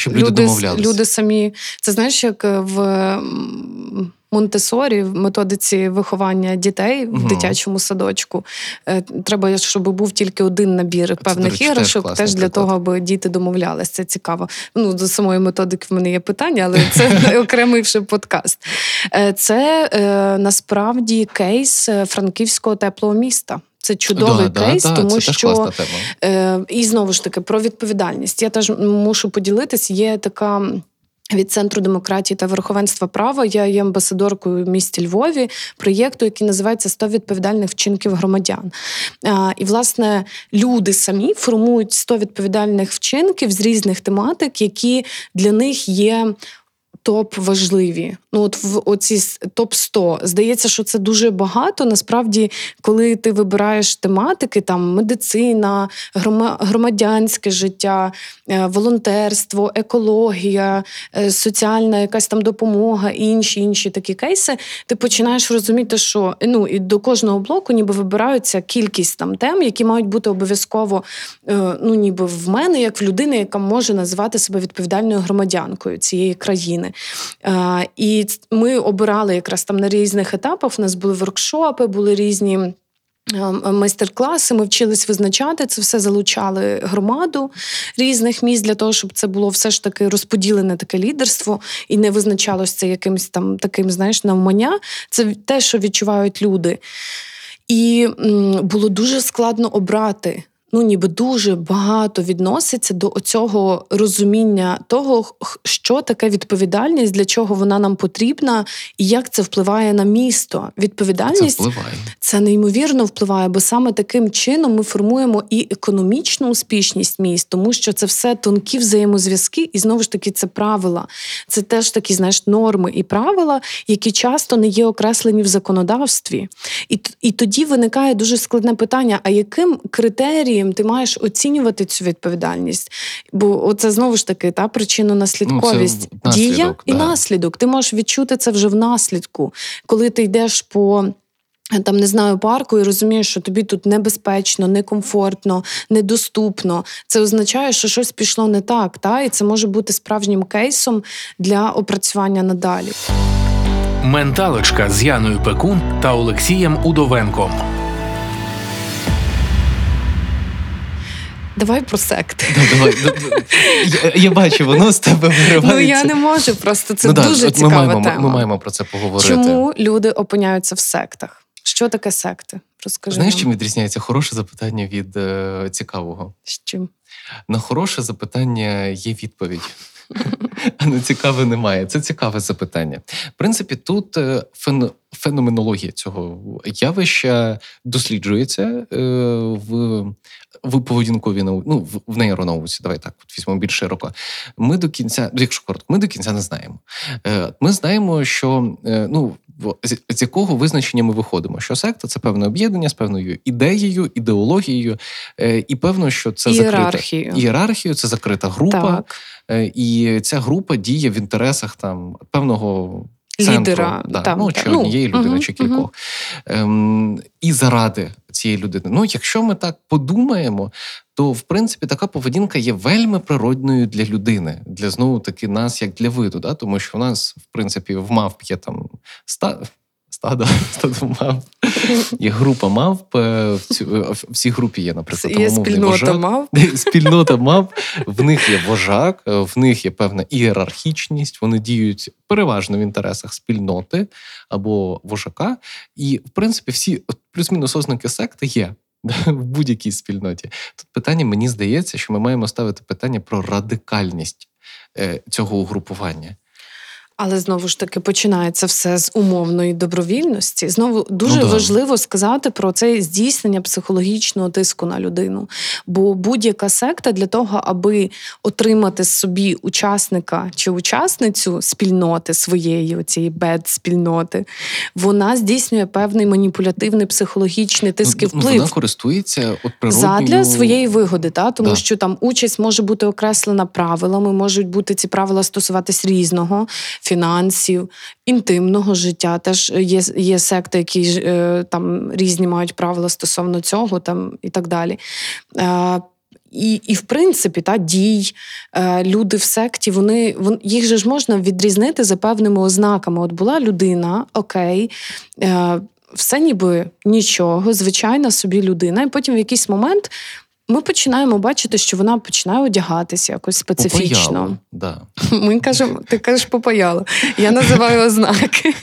люди домовлялися. Люди самі... Це, знаєш, як в Монтесорі, в методиці виховання дітей в дитячому садочку, треба, щоб був тільки один набір певних іграшок, теж для того, аби діти домовлялися. Це цікаво. До самої методики в мене є питання, але це окремий вже подкаст. Це, насправді, кейс Франківського теплого міста. Це чудовий кейс, тому що... І знову ж таки, про відповідальність. Я теж мушу поділитись, є така... від Центру демократії та верховенства права. Я є амбасадоркою в місті Львові проєкту, який називається «100 відповідальних вчинків громадян». І, власне, люди самі формують 100 відповідальних вчинків з різних тематик, які для них є... топ-важливі. В оці топ-100. Здається, що це дуже багато. Насправді, коли ти вибираєш тематики, там медицина, громадянське життя, волонтерство, екологія, соціальна якась там допомога і інші такі кейси, ти починаєш розуміти, що і до кожного блоку ніби вибираються кількість там тем, які мають бути обов'язково ніби в мене, як в людини, яка може називати себе відповідальною громадянкою цієї країни. І ми обирали якраз там на різних етапах, в нас були воркшопи, були різні майстер-класи, ми вчились визначати, це все залучали громаду різних міст для того, щоб це було все ж таки розподілене таке лідерство і не визначалось це якимось там таким, навмання. Це те, що відчувають люди. І було дуже складно обрати. Ніби дуже багато відноситься до цього розуміння того, що таке відповідальність, для чого вона нам потрібна і як це впливає на місто. Відповідальність це неймовірно впливає, бо саме таким чином ми формуємо і економічну успішність міст, тому що це все тонкі взаємозв'язки і, знову ж таки, це правила. Це теж такі, норми і правила, які часто не є окреслені в законодавстві. І тоді виникає дуже складне питання, а яким критерієм ти маєш оцінювати цю відповідальність. Бо це, знову ж таки, та причинно-наслідковість. Дія і наслідок. Ти можеш відчути це вже в наслідку. Коли ти йдеш по... парку і розумієш, що тобі тут небезпечно, некомфортно, недоступно. Це означає, що щось пішло не так. І це може бути справжнім кейсом для опрацювання надалі. Менталочка з Яною Пекун та Олексієм Удовенком. Давай про секти. Я бачу, воно з тебе виривається. Я не можу, просто це дуже цікава тема. Ми маємо про це поговорити. Чому люди опиняються в сектах? Що таке секти? Розкажи. Знаєш, чим відрізняється хороше запитання від цікавого? З чим? На хороше запитання є відповідь. А не цікаве немає. Це цікаве запитання. В принципі, тут феноменологія цього явища досліджується в поведінковій науці, ну, в нейронауці, давай так, візьмемо більш широко. Ми до кінця, якщо коротко, ми до кінця не знаємо. Ми знаємо, що, ну, з якого визначення ми виходимо, що секта – це певне об'єднання з певною ідеєю, ідеологією, і певно, що це ієрархію. Ієрархію, це закрита група, так. І ця група діє в інтересах там певного центру. Лідера. Да, там, ну, чи однієї людини, чи кількох. І заради цієї людини. Ну, якщо ми так подумаємо, то, в принципі, така поведінка є вельми природною для людини, для, знову таки, нас, як для виду, да? Тому що у нас, в принципі, в мавп є там стадо мавп, є група мавп, в цій групі є, наприклад, умовний вожак. Спільнота мавп, в них є вожак, в них є певна ієрархічність, вони діють переважно в інтересах спільноти або вожака, і, в принципі, всі плюс-мінус ознаки секти є в будь-якій спільноті. Тут питання, мені здається, що ми маємо ставити питання про радикальність цього угрупування. Але, знову ж таки, починається все з умовної добровільності. Знову дуже важливо сказати про це здійснення психологічного тиску на людину. Бо будь-яка секта для того, аби отримати собі учасника чи учасницю спільноти своєї, оцієї бед-спільноти, вона здійснює певний маніпулятивний психологічний тиск і вплив. Вона користується от природньою... Задля своєї вигоди, та? Тому що там участь може бути окреслена правилами, можуть бути ці правила стосуватись різного, фінансів, інтимного життя. Теж є секти, які там різні мають правила стосовно цього там, і так далі. І в принципі, та, дій, люди в секті, вони їх же ж можна відрізнити за певними ознаками. От була людина, окей, все ніби нічого, звичайна собі людина, і потім в якийсь момент ми починаємо бачити, що вона починає одягатися якось специфічно. Попаяло, да. Ми кажемо, ти кажеш попаяло. Я називаю ознаки.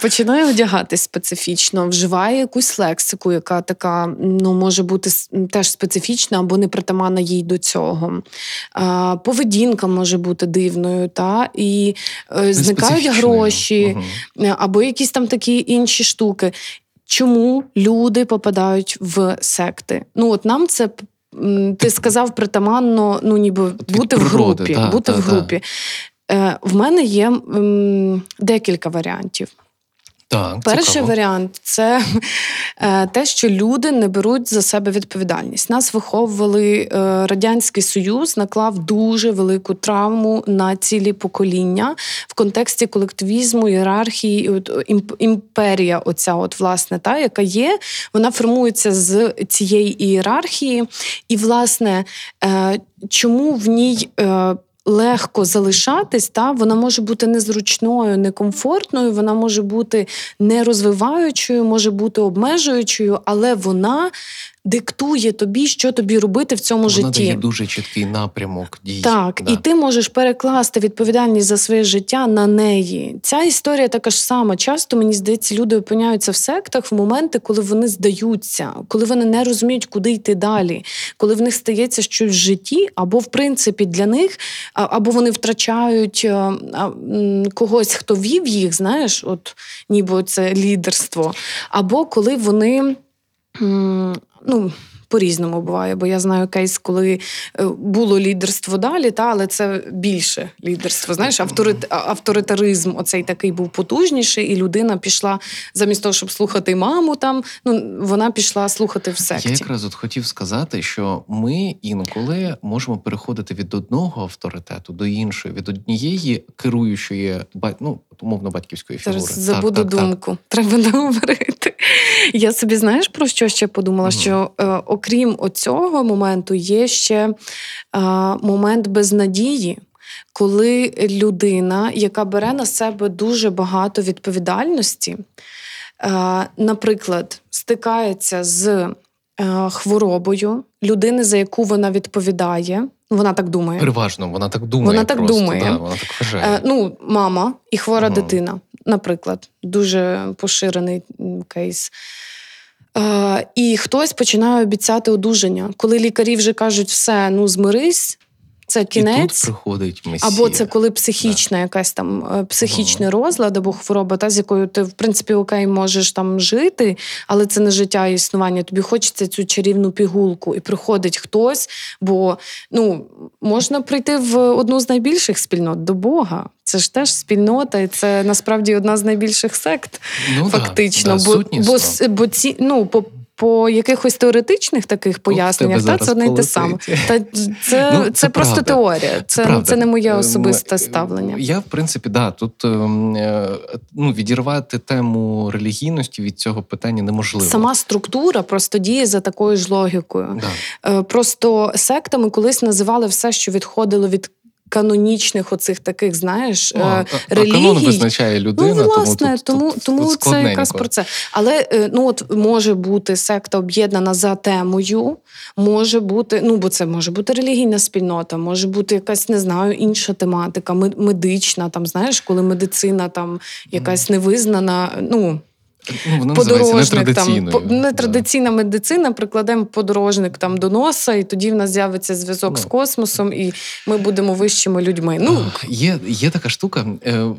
Починає одягатись специфічно, вживає якусь лексику, яка така, ну, може бути теж специфічна або не притаманна їй до цього. Поведінка може бути дивною, та? І зникають гроші, або якісь там такі інші штуки. Чому люди попадають в секти? Ну, от нам це, ти сказав, притаманно, ну, ніби бути в групі. Бути в групі. В мене є декілька варіантів. Так, перший варіант – це те, що люди не беруть за себе відповідальність. Нас виховували, Радянський Союз наклав дуже велику травму на цілі покоління в контексті колективізму, ієрархії, от, імперія оця, от, власне, та, яка є, вона формується з цієї ієрархії. І, власне, чому в ній... легко залишатись, та вона може бути незручною, некомфортною, вона може бути нерозвиваючою, може бути обмежуючою, але вона диктує тобі, що тобі робити в цьому житті. Вона дає дуже чіткий напрямок дій. Так, да. І ти можеш перекласти відповідальність за своє життя на неї. Ця історія така ж сама. Часто, мені здається, люди опиняються в сектах в моменти, коли вони здаються, коли вони не розуміють, куди йти далі, коли в них стається щось в житті, або, в принципі, для них, або вони втрачають когось, хто вів їх, знаєш, от ніби це лідерство, або коли вони... Ну, по-різному буває, бо я знаю кейс, коли було лідерство далі, та, але це більше лідерство, знаєш, авторитаризм оцей такий був потужніший, і людина пішла, замість того, щоб слухати маму там, ну, вона пішла слухати в секті. Я якраз от хотів сказати, що ми інколи можемо переходити від одного авторитету до іншого, від однієї керуючої, ну, умовно, батьківської фігури. Зараз забуду думку, треба наговорити. Я собі, знаєш, про що ще подумала, що окрім оцього моменту є ще момент безнадії, коли людина, яка бере на себе дуже багато відповідальності, наприклад, стикається з хворобою людини, за яку вона відповідає. Вона так думає. Переважно, вона так думає. Вона так просто, думає. Да, вона так вважає. Ну, мама і хвора дитина, наприклад. Дуже поширений кейс. І хтось починає обіцяти одужання. Коли лікарі вже кажуть, все, ну, змирись, Це кінець, або це коли психічна якась там, психічний розлад або хвороба, та, з якою ти, в принципі, окей, можеш там жити, але це не життя і існування. Тобі хочеться цю чарівну пігулку, і приходить хтось, бо, ну, можна прийти в одну з найбільших спільнот, до Бога. Це ж теж спільнота, і це, насправді, одна з найбільших сект, ну, фактично. По якихось теоретичних таких поясненнях, та це не те саме. Та це просто теорія. Це не моє особисте ставлення. Я, в принципі, тут відірвати тему релігійності від цього питання неможливо. Сама структура просто діє за такою ж логікою. Да. Просто сектами колись називали все, що відходило від канонічних оцих таких, знаєш, релігій. А канон визначає людина, ну, власне, тому це якраз про це. Але, може бути секта об'єднана за темою, може бути, бо це може бути релігійна спільнота, може бути якась, не знаю, інша тематика, медична, там, знаєш, коли медицина там якась невизнана, подорожник, нетрадиційна медицина, прикладемо подорожник там до носа, і тоді в нас з'явиться зв'язок з космосом, і ми будемо вищими людьми. Є така штука.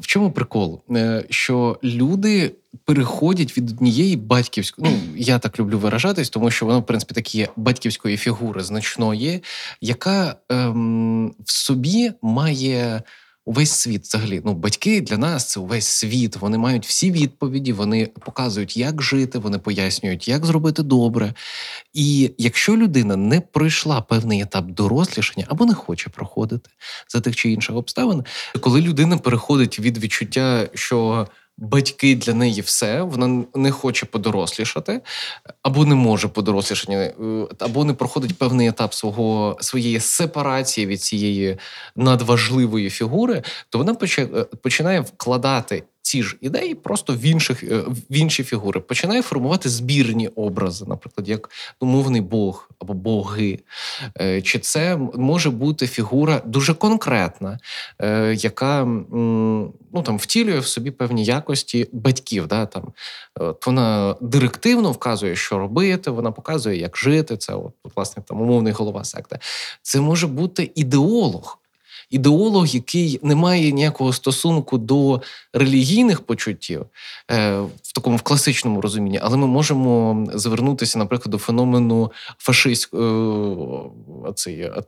В чому прикол? Що люди переходять від однієї батьківської, я так люблю виражатись, тому що воно, в принципі, так є, батьківської фігури значної, яка в собі має... Увесь світ взагалі. Батьки для нас – це увесь світ. Вони мають всі відповіді, вони показують, як жити, вони пояснюють, як зробити добре. І якщо людина не пройшла певний етап дорослішання або не хоче проходити за тих чи інших обставин, коли людина переходить від відчуття, що батьки для неї все, вона не хоче подорослішати, або не може подорослішати, або не проходить певний етап своєї сепарації від цієї надважливої фігури, то вона починає вкладати ці ж ідеї просто в інші фігури. Починає формувати збірні образи, наприклад, як мовний бог або боги. Чи це може бути фігура дуже конкретна, яка втілює в собі певні якості батьків. Да, там. Вона директивно вказує, що робити, вона показує, як жити. Це, власне, умовний голова секти. Це може бути ідеолог. Ідеолог, який не має ніякого стосунку до релігійних почуттів в такому в класичному розумінні, але ми можемо звернутися, наприклад, до феномену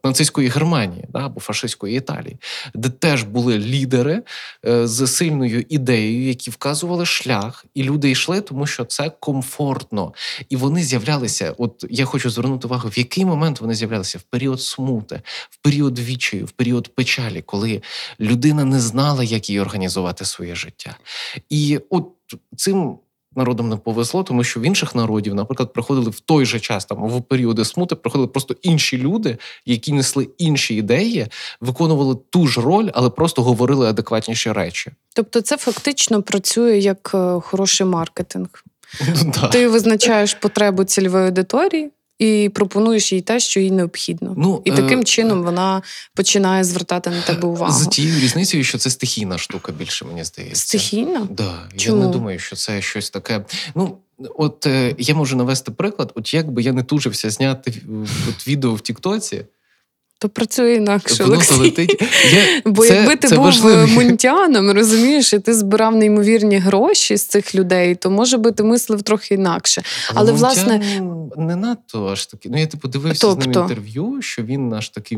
нацистської Германії, або фашистської Італії, де теж були лідери з сильною ідеєю, які вказували шлях, і люди йшли, тому що це комфортно. І вони з'являлися, я хочу звернути увагу, в який момент вони з'являлися? В період смути, в період відчаю, в період печалі, коли людина не знала, як їй організувати своє життя. І цим народам не повезло, тому що в інших народів, наприклад, приходили в той же час, в періоди смути, приходили просто інші люди, які несли інші ідеї, виконували ту ж роль, але просто говорили адекватніші речі. Тобто це фактично працює як хороший маркетинг. Ти визначаєш потребу цільової аудиторії, і пропонуєш їй те, що їй необхідно. І таким чином вона починає звертати на тебе увагу. За тією різницею, що це стихійна штука більше, мені здається. Стихійна? Да. Чому? Я не думаю, що це щось таке... я можу навести приклад. Якби я не тужився зняти відео в Тіктоці, то працює інакше, Олексій. Бо якби ти був Мунтяном, розумієш, і ти збирав неймовірні гроші з цих людей, то, може би, ти мислив трохи інакше. Але, власне... не надто аж таки. Я, дивився з ним інтерв'ю, що він аж такий...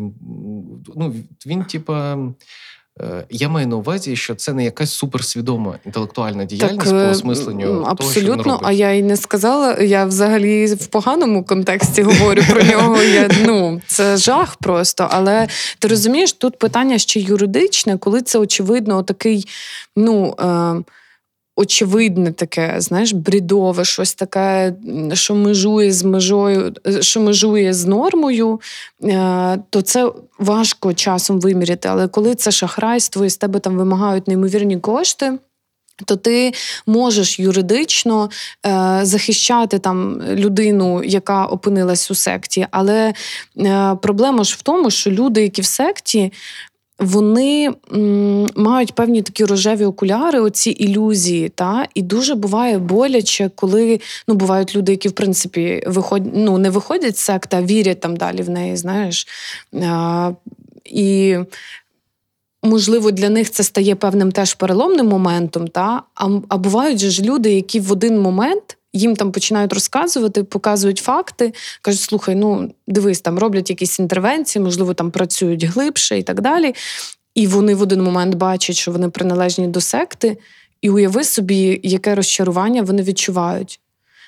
Я маю на увазі, що це не якась суперсвідома інтелектуальна діяльність по осмисленню того, що він робить. Абсолютно, а я і не сказала, я взагалі в поганому контексті говорю про нього, це жах просто, але ти розумієш, тут питання ще юридичне, коли це очевидно такий, очевидне таке, знаєш, брідове, щось таке, що межує з межою, що межує з нормою, то це важко часом виміряти. Але коли це шахрайство і з тебе там вимагають неймовірні кошти, то ти можеш юридично захищати там людину, яка опинилась у секті. Але проблема ж в тому, що люди, які в секті, вони мають певні такі рожеві окуляри, оці ілюзії, та? І дуже буває боляче, коли, бувають люди, які, в принципі, не виходять з секти, а вірять там далі в неї, знаєш, І, можливо, для них це стає певним теж переломним моментом, та? А бувають же ж люди, які в один момент їм там починають розказувати, показують факти, кажуть, слухай, ну, дивись, там роблять якісь інтервенції, можливо, там працюють глибше і так далі. І вони в один момент бачать, що вони приналежні до секти, і уяви собі, яке розчарування вони відчувають.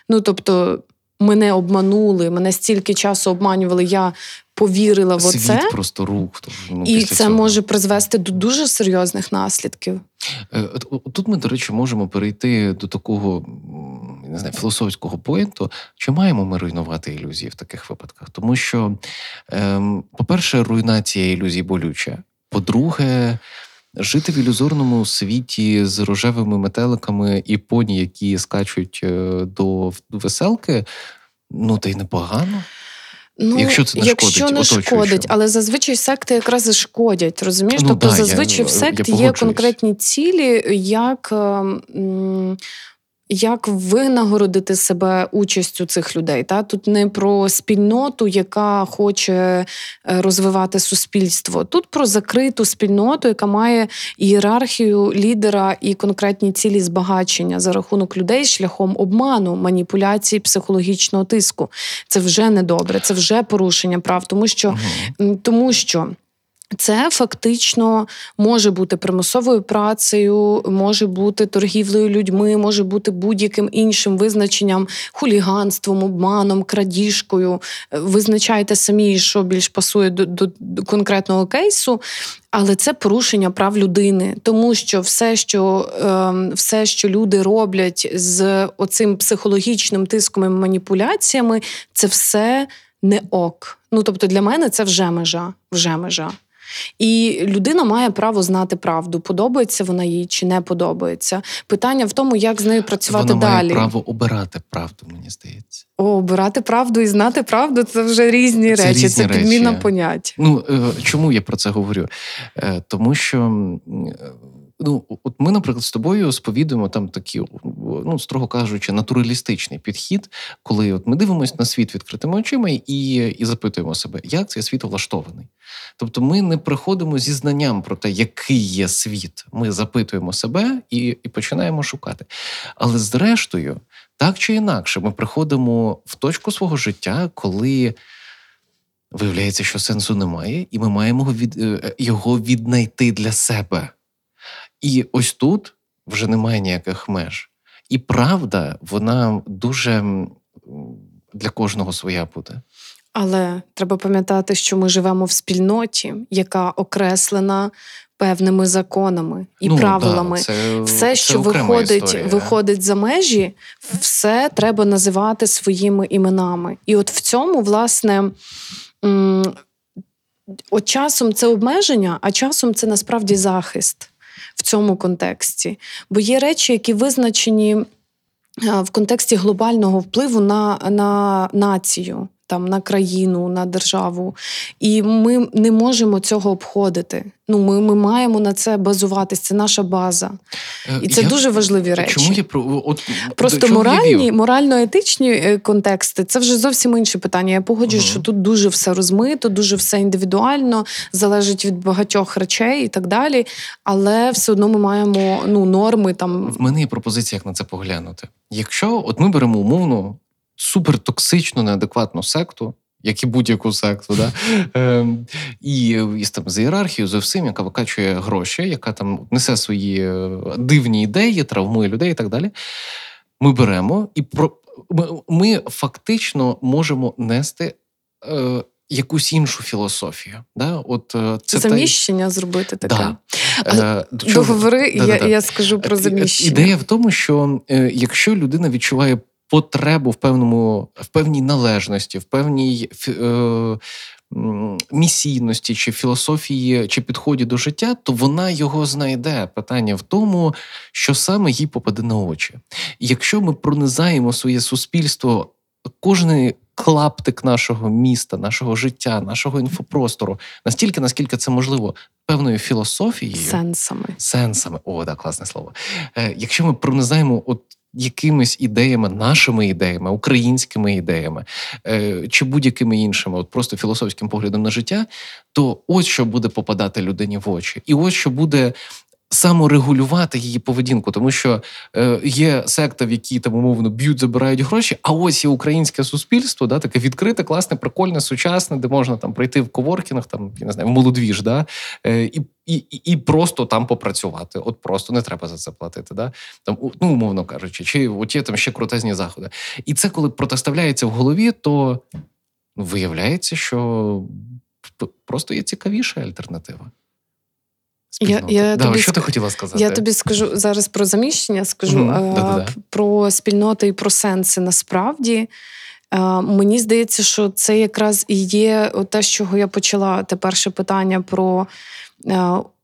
Ну, тобто, мене обманули, мене стільки часу обманювали, я повірила в оце. Світ просто рух. Ну, і це може призвести до дуже серйозних наслідків. Тут ми, до речі, можемо перейти до такого, не знаю, філософського поінту. Чи маємо ми руйнувати ілюзії в таких випадках? Тому що, по-перше, руйнація ілюзій болюча. По-друге, жити в ілюзорному світі з рожевими метеликами і поні, які скачуть до веселки, ну, та й непогано. Ну, якщо це не шкодить, але зазвичай секти якраз і шкодять, розумієш? Ну, тобто, да, зазвичай в секті є конкретні цілі, як винагородити себе участю цих людей. Та? Тут не про спільноту, яка хоче розвивати суспільство. Тут про закриту спільноту, яка має ієрархію лідера і конкретні цілі збагачення за рахунок людей шляхом обману, маніпуляції, психологічного тиску. Це вже недобре, це вже порушення прав, тому що це фактично може бути примусовою працею, може бути торгівлею людьми, може бути будь-яким іншим визначенням, хуліганством, обманом, крадіжкою. Визначайте самі, що більш пасує до конкретного кейсу. Але це порушення прав людини, тому що все, що люди роблять з оцим психологічним тиском і маніпуляціями, це все не ок. Ну, тобто для мене це вже межа. І людина має право знати правду, подобається вона їй чи не подобається. Питання в тому, як з нею працювати далі. Вона має право обирати правду, мені здається. Обирати правду і знати правду – це вже різні речі, це підміна понять. Ну, чому я про це говорю? Тому що, ну, от ми, наприклад, з тобою сповідуємо там такі, ну, строго кажучи, натуралістичний підхід, коли от ми дивимося на світ відкритими очима і запитуємо себе, як цей світ влаштований. Тобто ми не приходимо зі знанням про те, який є світ. Ми запитуємо себе і починаємо шукати. Але зрештою, так чи інакше, ми приходимо в точку свого життя, коли виявляється, що сенсу немає, і ми маємо його віднайти для себе. І ось тут вже немає ніяких меж. І правда, вона дуже для кожного своя буде. Але треба пам'ятати, що ми живемо в спільноті, яка окреслена певними законами і правилами. Да, все, що виходить за межі, все треба називати своїми іменами. І от в цьому, власне, от часом це обмеження, а часом це насправді захист. В цьому контексті. Бо є речі, які визначені в контексті глобального впливу на націю, там, на країну, на державу. І ми не можемо цього обходити. Ну, ми маємо на це базуватись, це наша база. І це дуже важливі речі. Чому я просто морально-етичні контексти, це вже зовсім інше питання. Я погоджуюсь, що тут дуже все розмито, дуже все індивідуально, залежить від багатьох речей і так далі. Але все одно ми маємо, ну, норми там. В мене є пропозиція, як на це поглянути. Якщо от ми беремо умовно супертоксичну, неадекватну секту, як і будь-яку секту, да? І там, з ієрархією, з усім, яка викачує гроші, яка там несе свої дивні ідеї, травмує людей і так далі, ми беремо і ми фактично можемо нести якусь іншу філософію. Да? От, це заміщення зробити таке. Да. Я скажу про заміщення. Ідея в тому, що якщо людина відчуває потребу в певній належності, в певній місійності, чи філософії, чи підході до життя, то вона його знайде. Питання в тому, що саме їй попаде на очі. І якщо ми пронизаємо своє суспільство, кожен клаптик нашого міста, нашого життя, нашого інфопростору, настільки, наскільки це можливо, певною філософією. Сенсами. О, так, класне слово. Якщо ми пронизаємо от якимись ідеями, нашими ідеями, українськими ідеями, чи будь-якими іншими, от просто філософським поглядом на життя, то ось що буде попадати людині в очі. І ось що буде саморегулювати її поведінку, тому що є секта, в якій там умовно б'ють, забирають гроші, а ось є українське суспільство, да, таке відкрите, класне, прикольне, сучасне, де можна там прийти в коворкінг, там, я не знаю, в МолоДвіж, да, і просто там попрацювати. От просто не треба за це платити, да? Там, ну, умовно кажучи, чи от є там ще крутезні заходи. І це, коли протиставляється в голові, то виявляється, що просто є цікавіша альтернатива. Що ти хотіла сказати? Я тобі скажу зараз про заміщення, скажу про спільноти і про сенси. Насправді, мені здається, що це якраз і є те, з чого я почала. Те перше питання про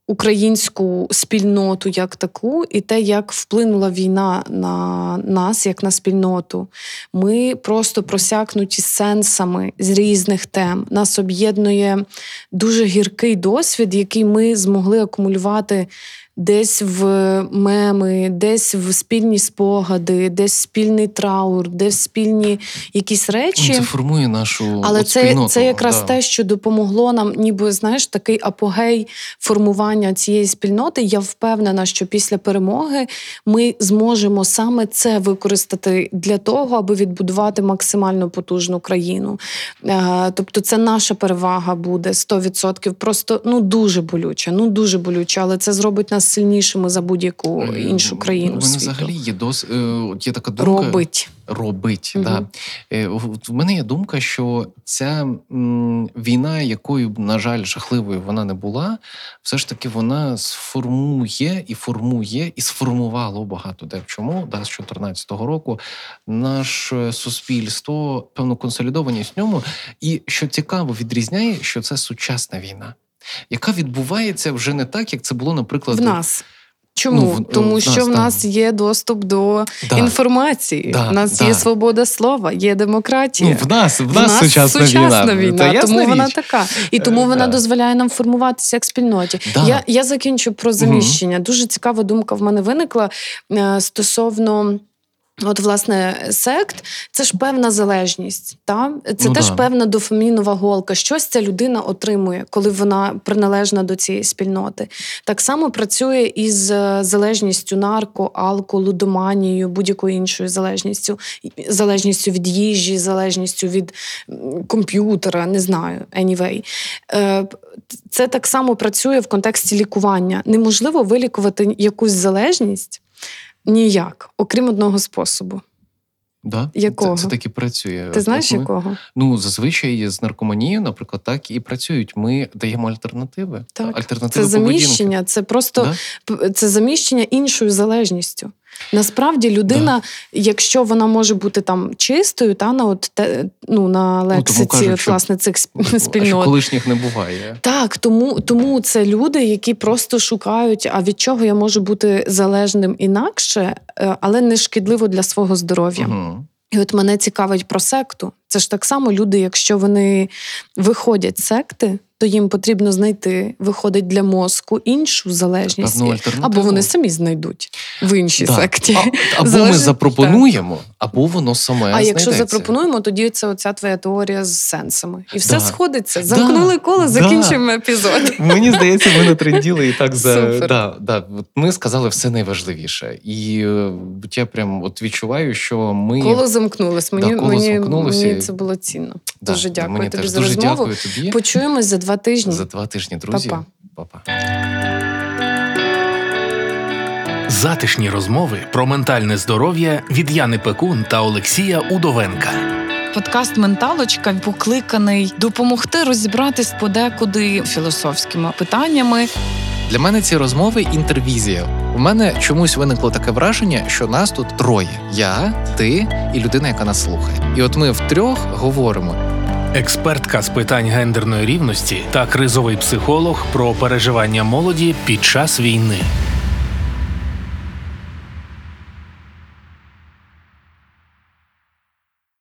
українську спільноту як таку і те, як вплинула війна на нас, як на спільноту. Ми просто просякнуті сенсами з різних тем. Нас об'єднує дуже гіркий досвід, який ми змогли акумулювати десь в меми, десь в спільні спогади, десь спільний траур, десь спільні якісь речі. Це формує нашу але спільноту. Але це якраз те, що допомогло нам, ніби, знаєш, такий апогей формування цієї спільноти. Я впевнена, що після перемоги ми зможемо саме це використати для того, аби відбудувати максимально потужну країну. Тобто це наша перевага буде 100%. Просто, дуже болюче, але це зробить нас сильнішими за будь-яку іншу країну світу. Взагалі є є така думка... Робить, да. В мене є думка, що ця війна, якою, на жаль, жахливою вона не була, все ж таки вона сформувало багато де в чому, да, з 14-го року, наше суспільство, певну консолідованість в ньому. І, що цікаво, відрізняє, що це сучасна війна, яка відбувається вже не так, як це було, наприклад... В нас. Чому? Тому що в нас є доступ до інформації, в нас є свобода слова, є демократія. В нас сучасна війна, тому вона така. І тому вона дозволяє нам формуватися як спільноті. Я закінчу про заміщення. Дуже цікава думка в мене виникла стосовно... От, власне, сект – це ж певна залежність, та? Це теж певна дофамінова голка. Щось ця людина отримує, коли вона приналежна до цієї спільноти. Так само працює і з залежністю нарко, алко, лудоманією, будь-якою іншою залежністю. Залежністю від їжі, залежністю від комп'ютера, не знаю, anyway. Це так само працює в контексті лікування. Неможливо вилікувати якусь залежність, ніяк, окрім одного способу. Да? Якого? Це таки працює. Ти знаєш, якого? Зазвичай з наркоманією, наприклад, так і працюють. Ми даємо альтернативи. Так. Альтернативи це заміщення, поведінки. Це просто це заміщення іншою залежністю. Насправді людина, якщо вона може бути там чистою, та на лексиці власне цих спільнот. Колишніх не буває. Так, тому це люди, які просто шукають, а від чого я можу бути залежним інакше, але не шкідливо для свого здоров'я. Угу. І от мене цікавить про секту. Це ж так само люди, якщо вони виходять з секти, то їм потрібно знайти, виходить, для мозку іншу залежність. Або вони самі знайдуть в іншій секті. Або ми запропонуємо, або воно саме знайдеться. А якщо запропонуємо, тоді це оця твоя теорія з сенсами. І все сходиться. Замкнули коло, закінчуємо епізод. Мені здається, ми натренділи і так за... Ми сказали все найважливіше. І я прям відчуваю, що ми... Коло замкнулося. Мені це було цінно. Дуже дякую тобі за розмову. Почуємось за 2 тижні. За 2 тижні, друзі. Па-па. Затишні розмови про ментальне здоров'я від Яни Пекун та Олексія Удовенка. Подкаст «Менталочка» покликаний допомогти розібратись подекуди філософськими питаннями. Для мене ці розмови – інтервізія. У мене чомусь виникло таке враження, що нас тут 3. Я, ти і людина, яка нас слухає. І от ми втрьох говоримо. Експертка з питань гендерної рівності та кризовий психолог про переживання молоді під час війни.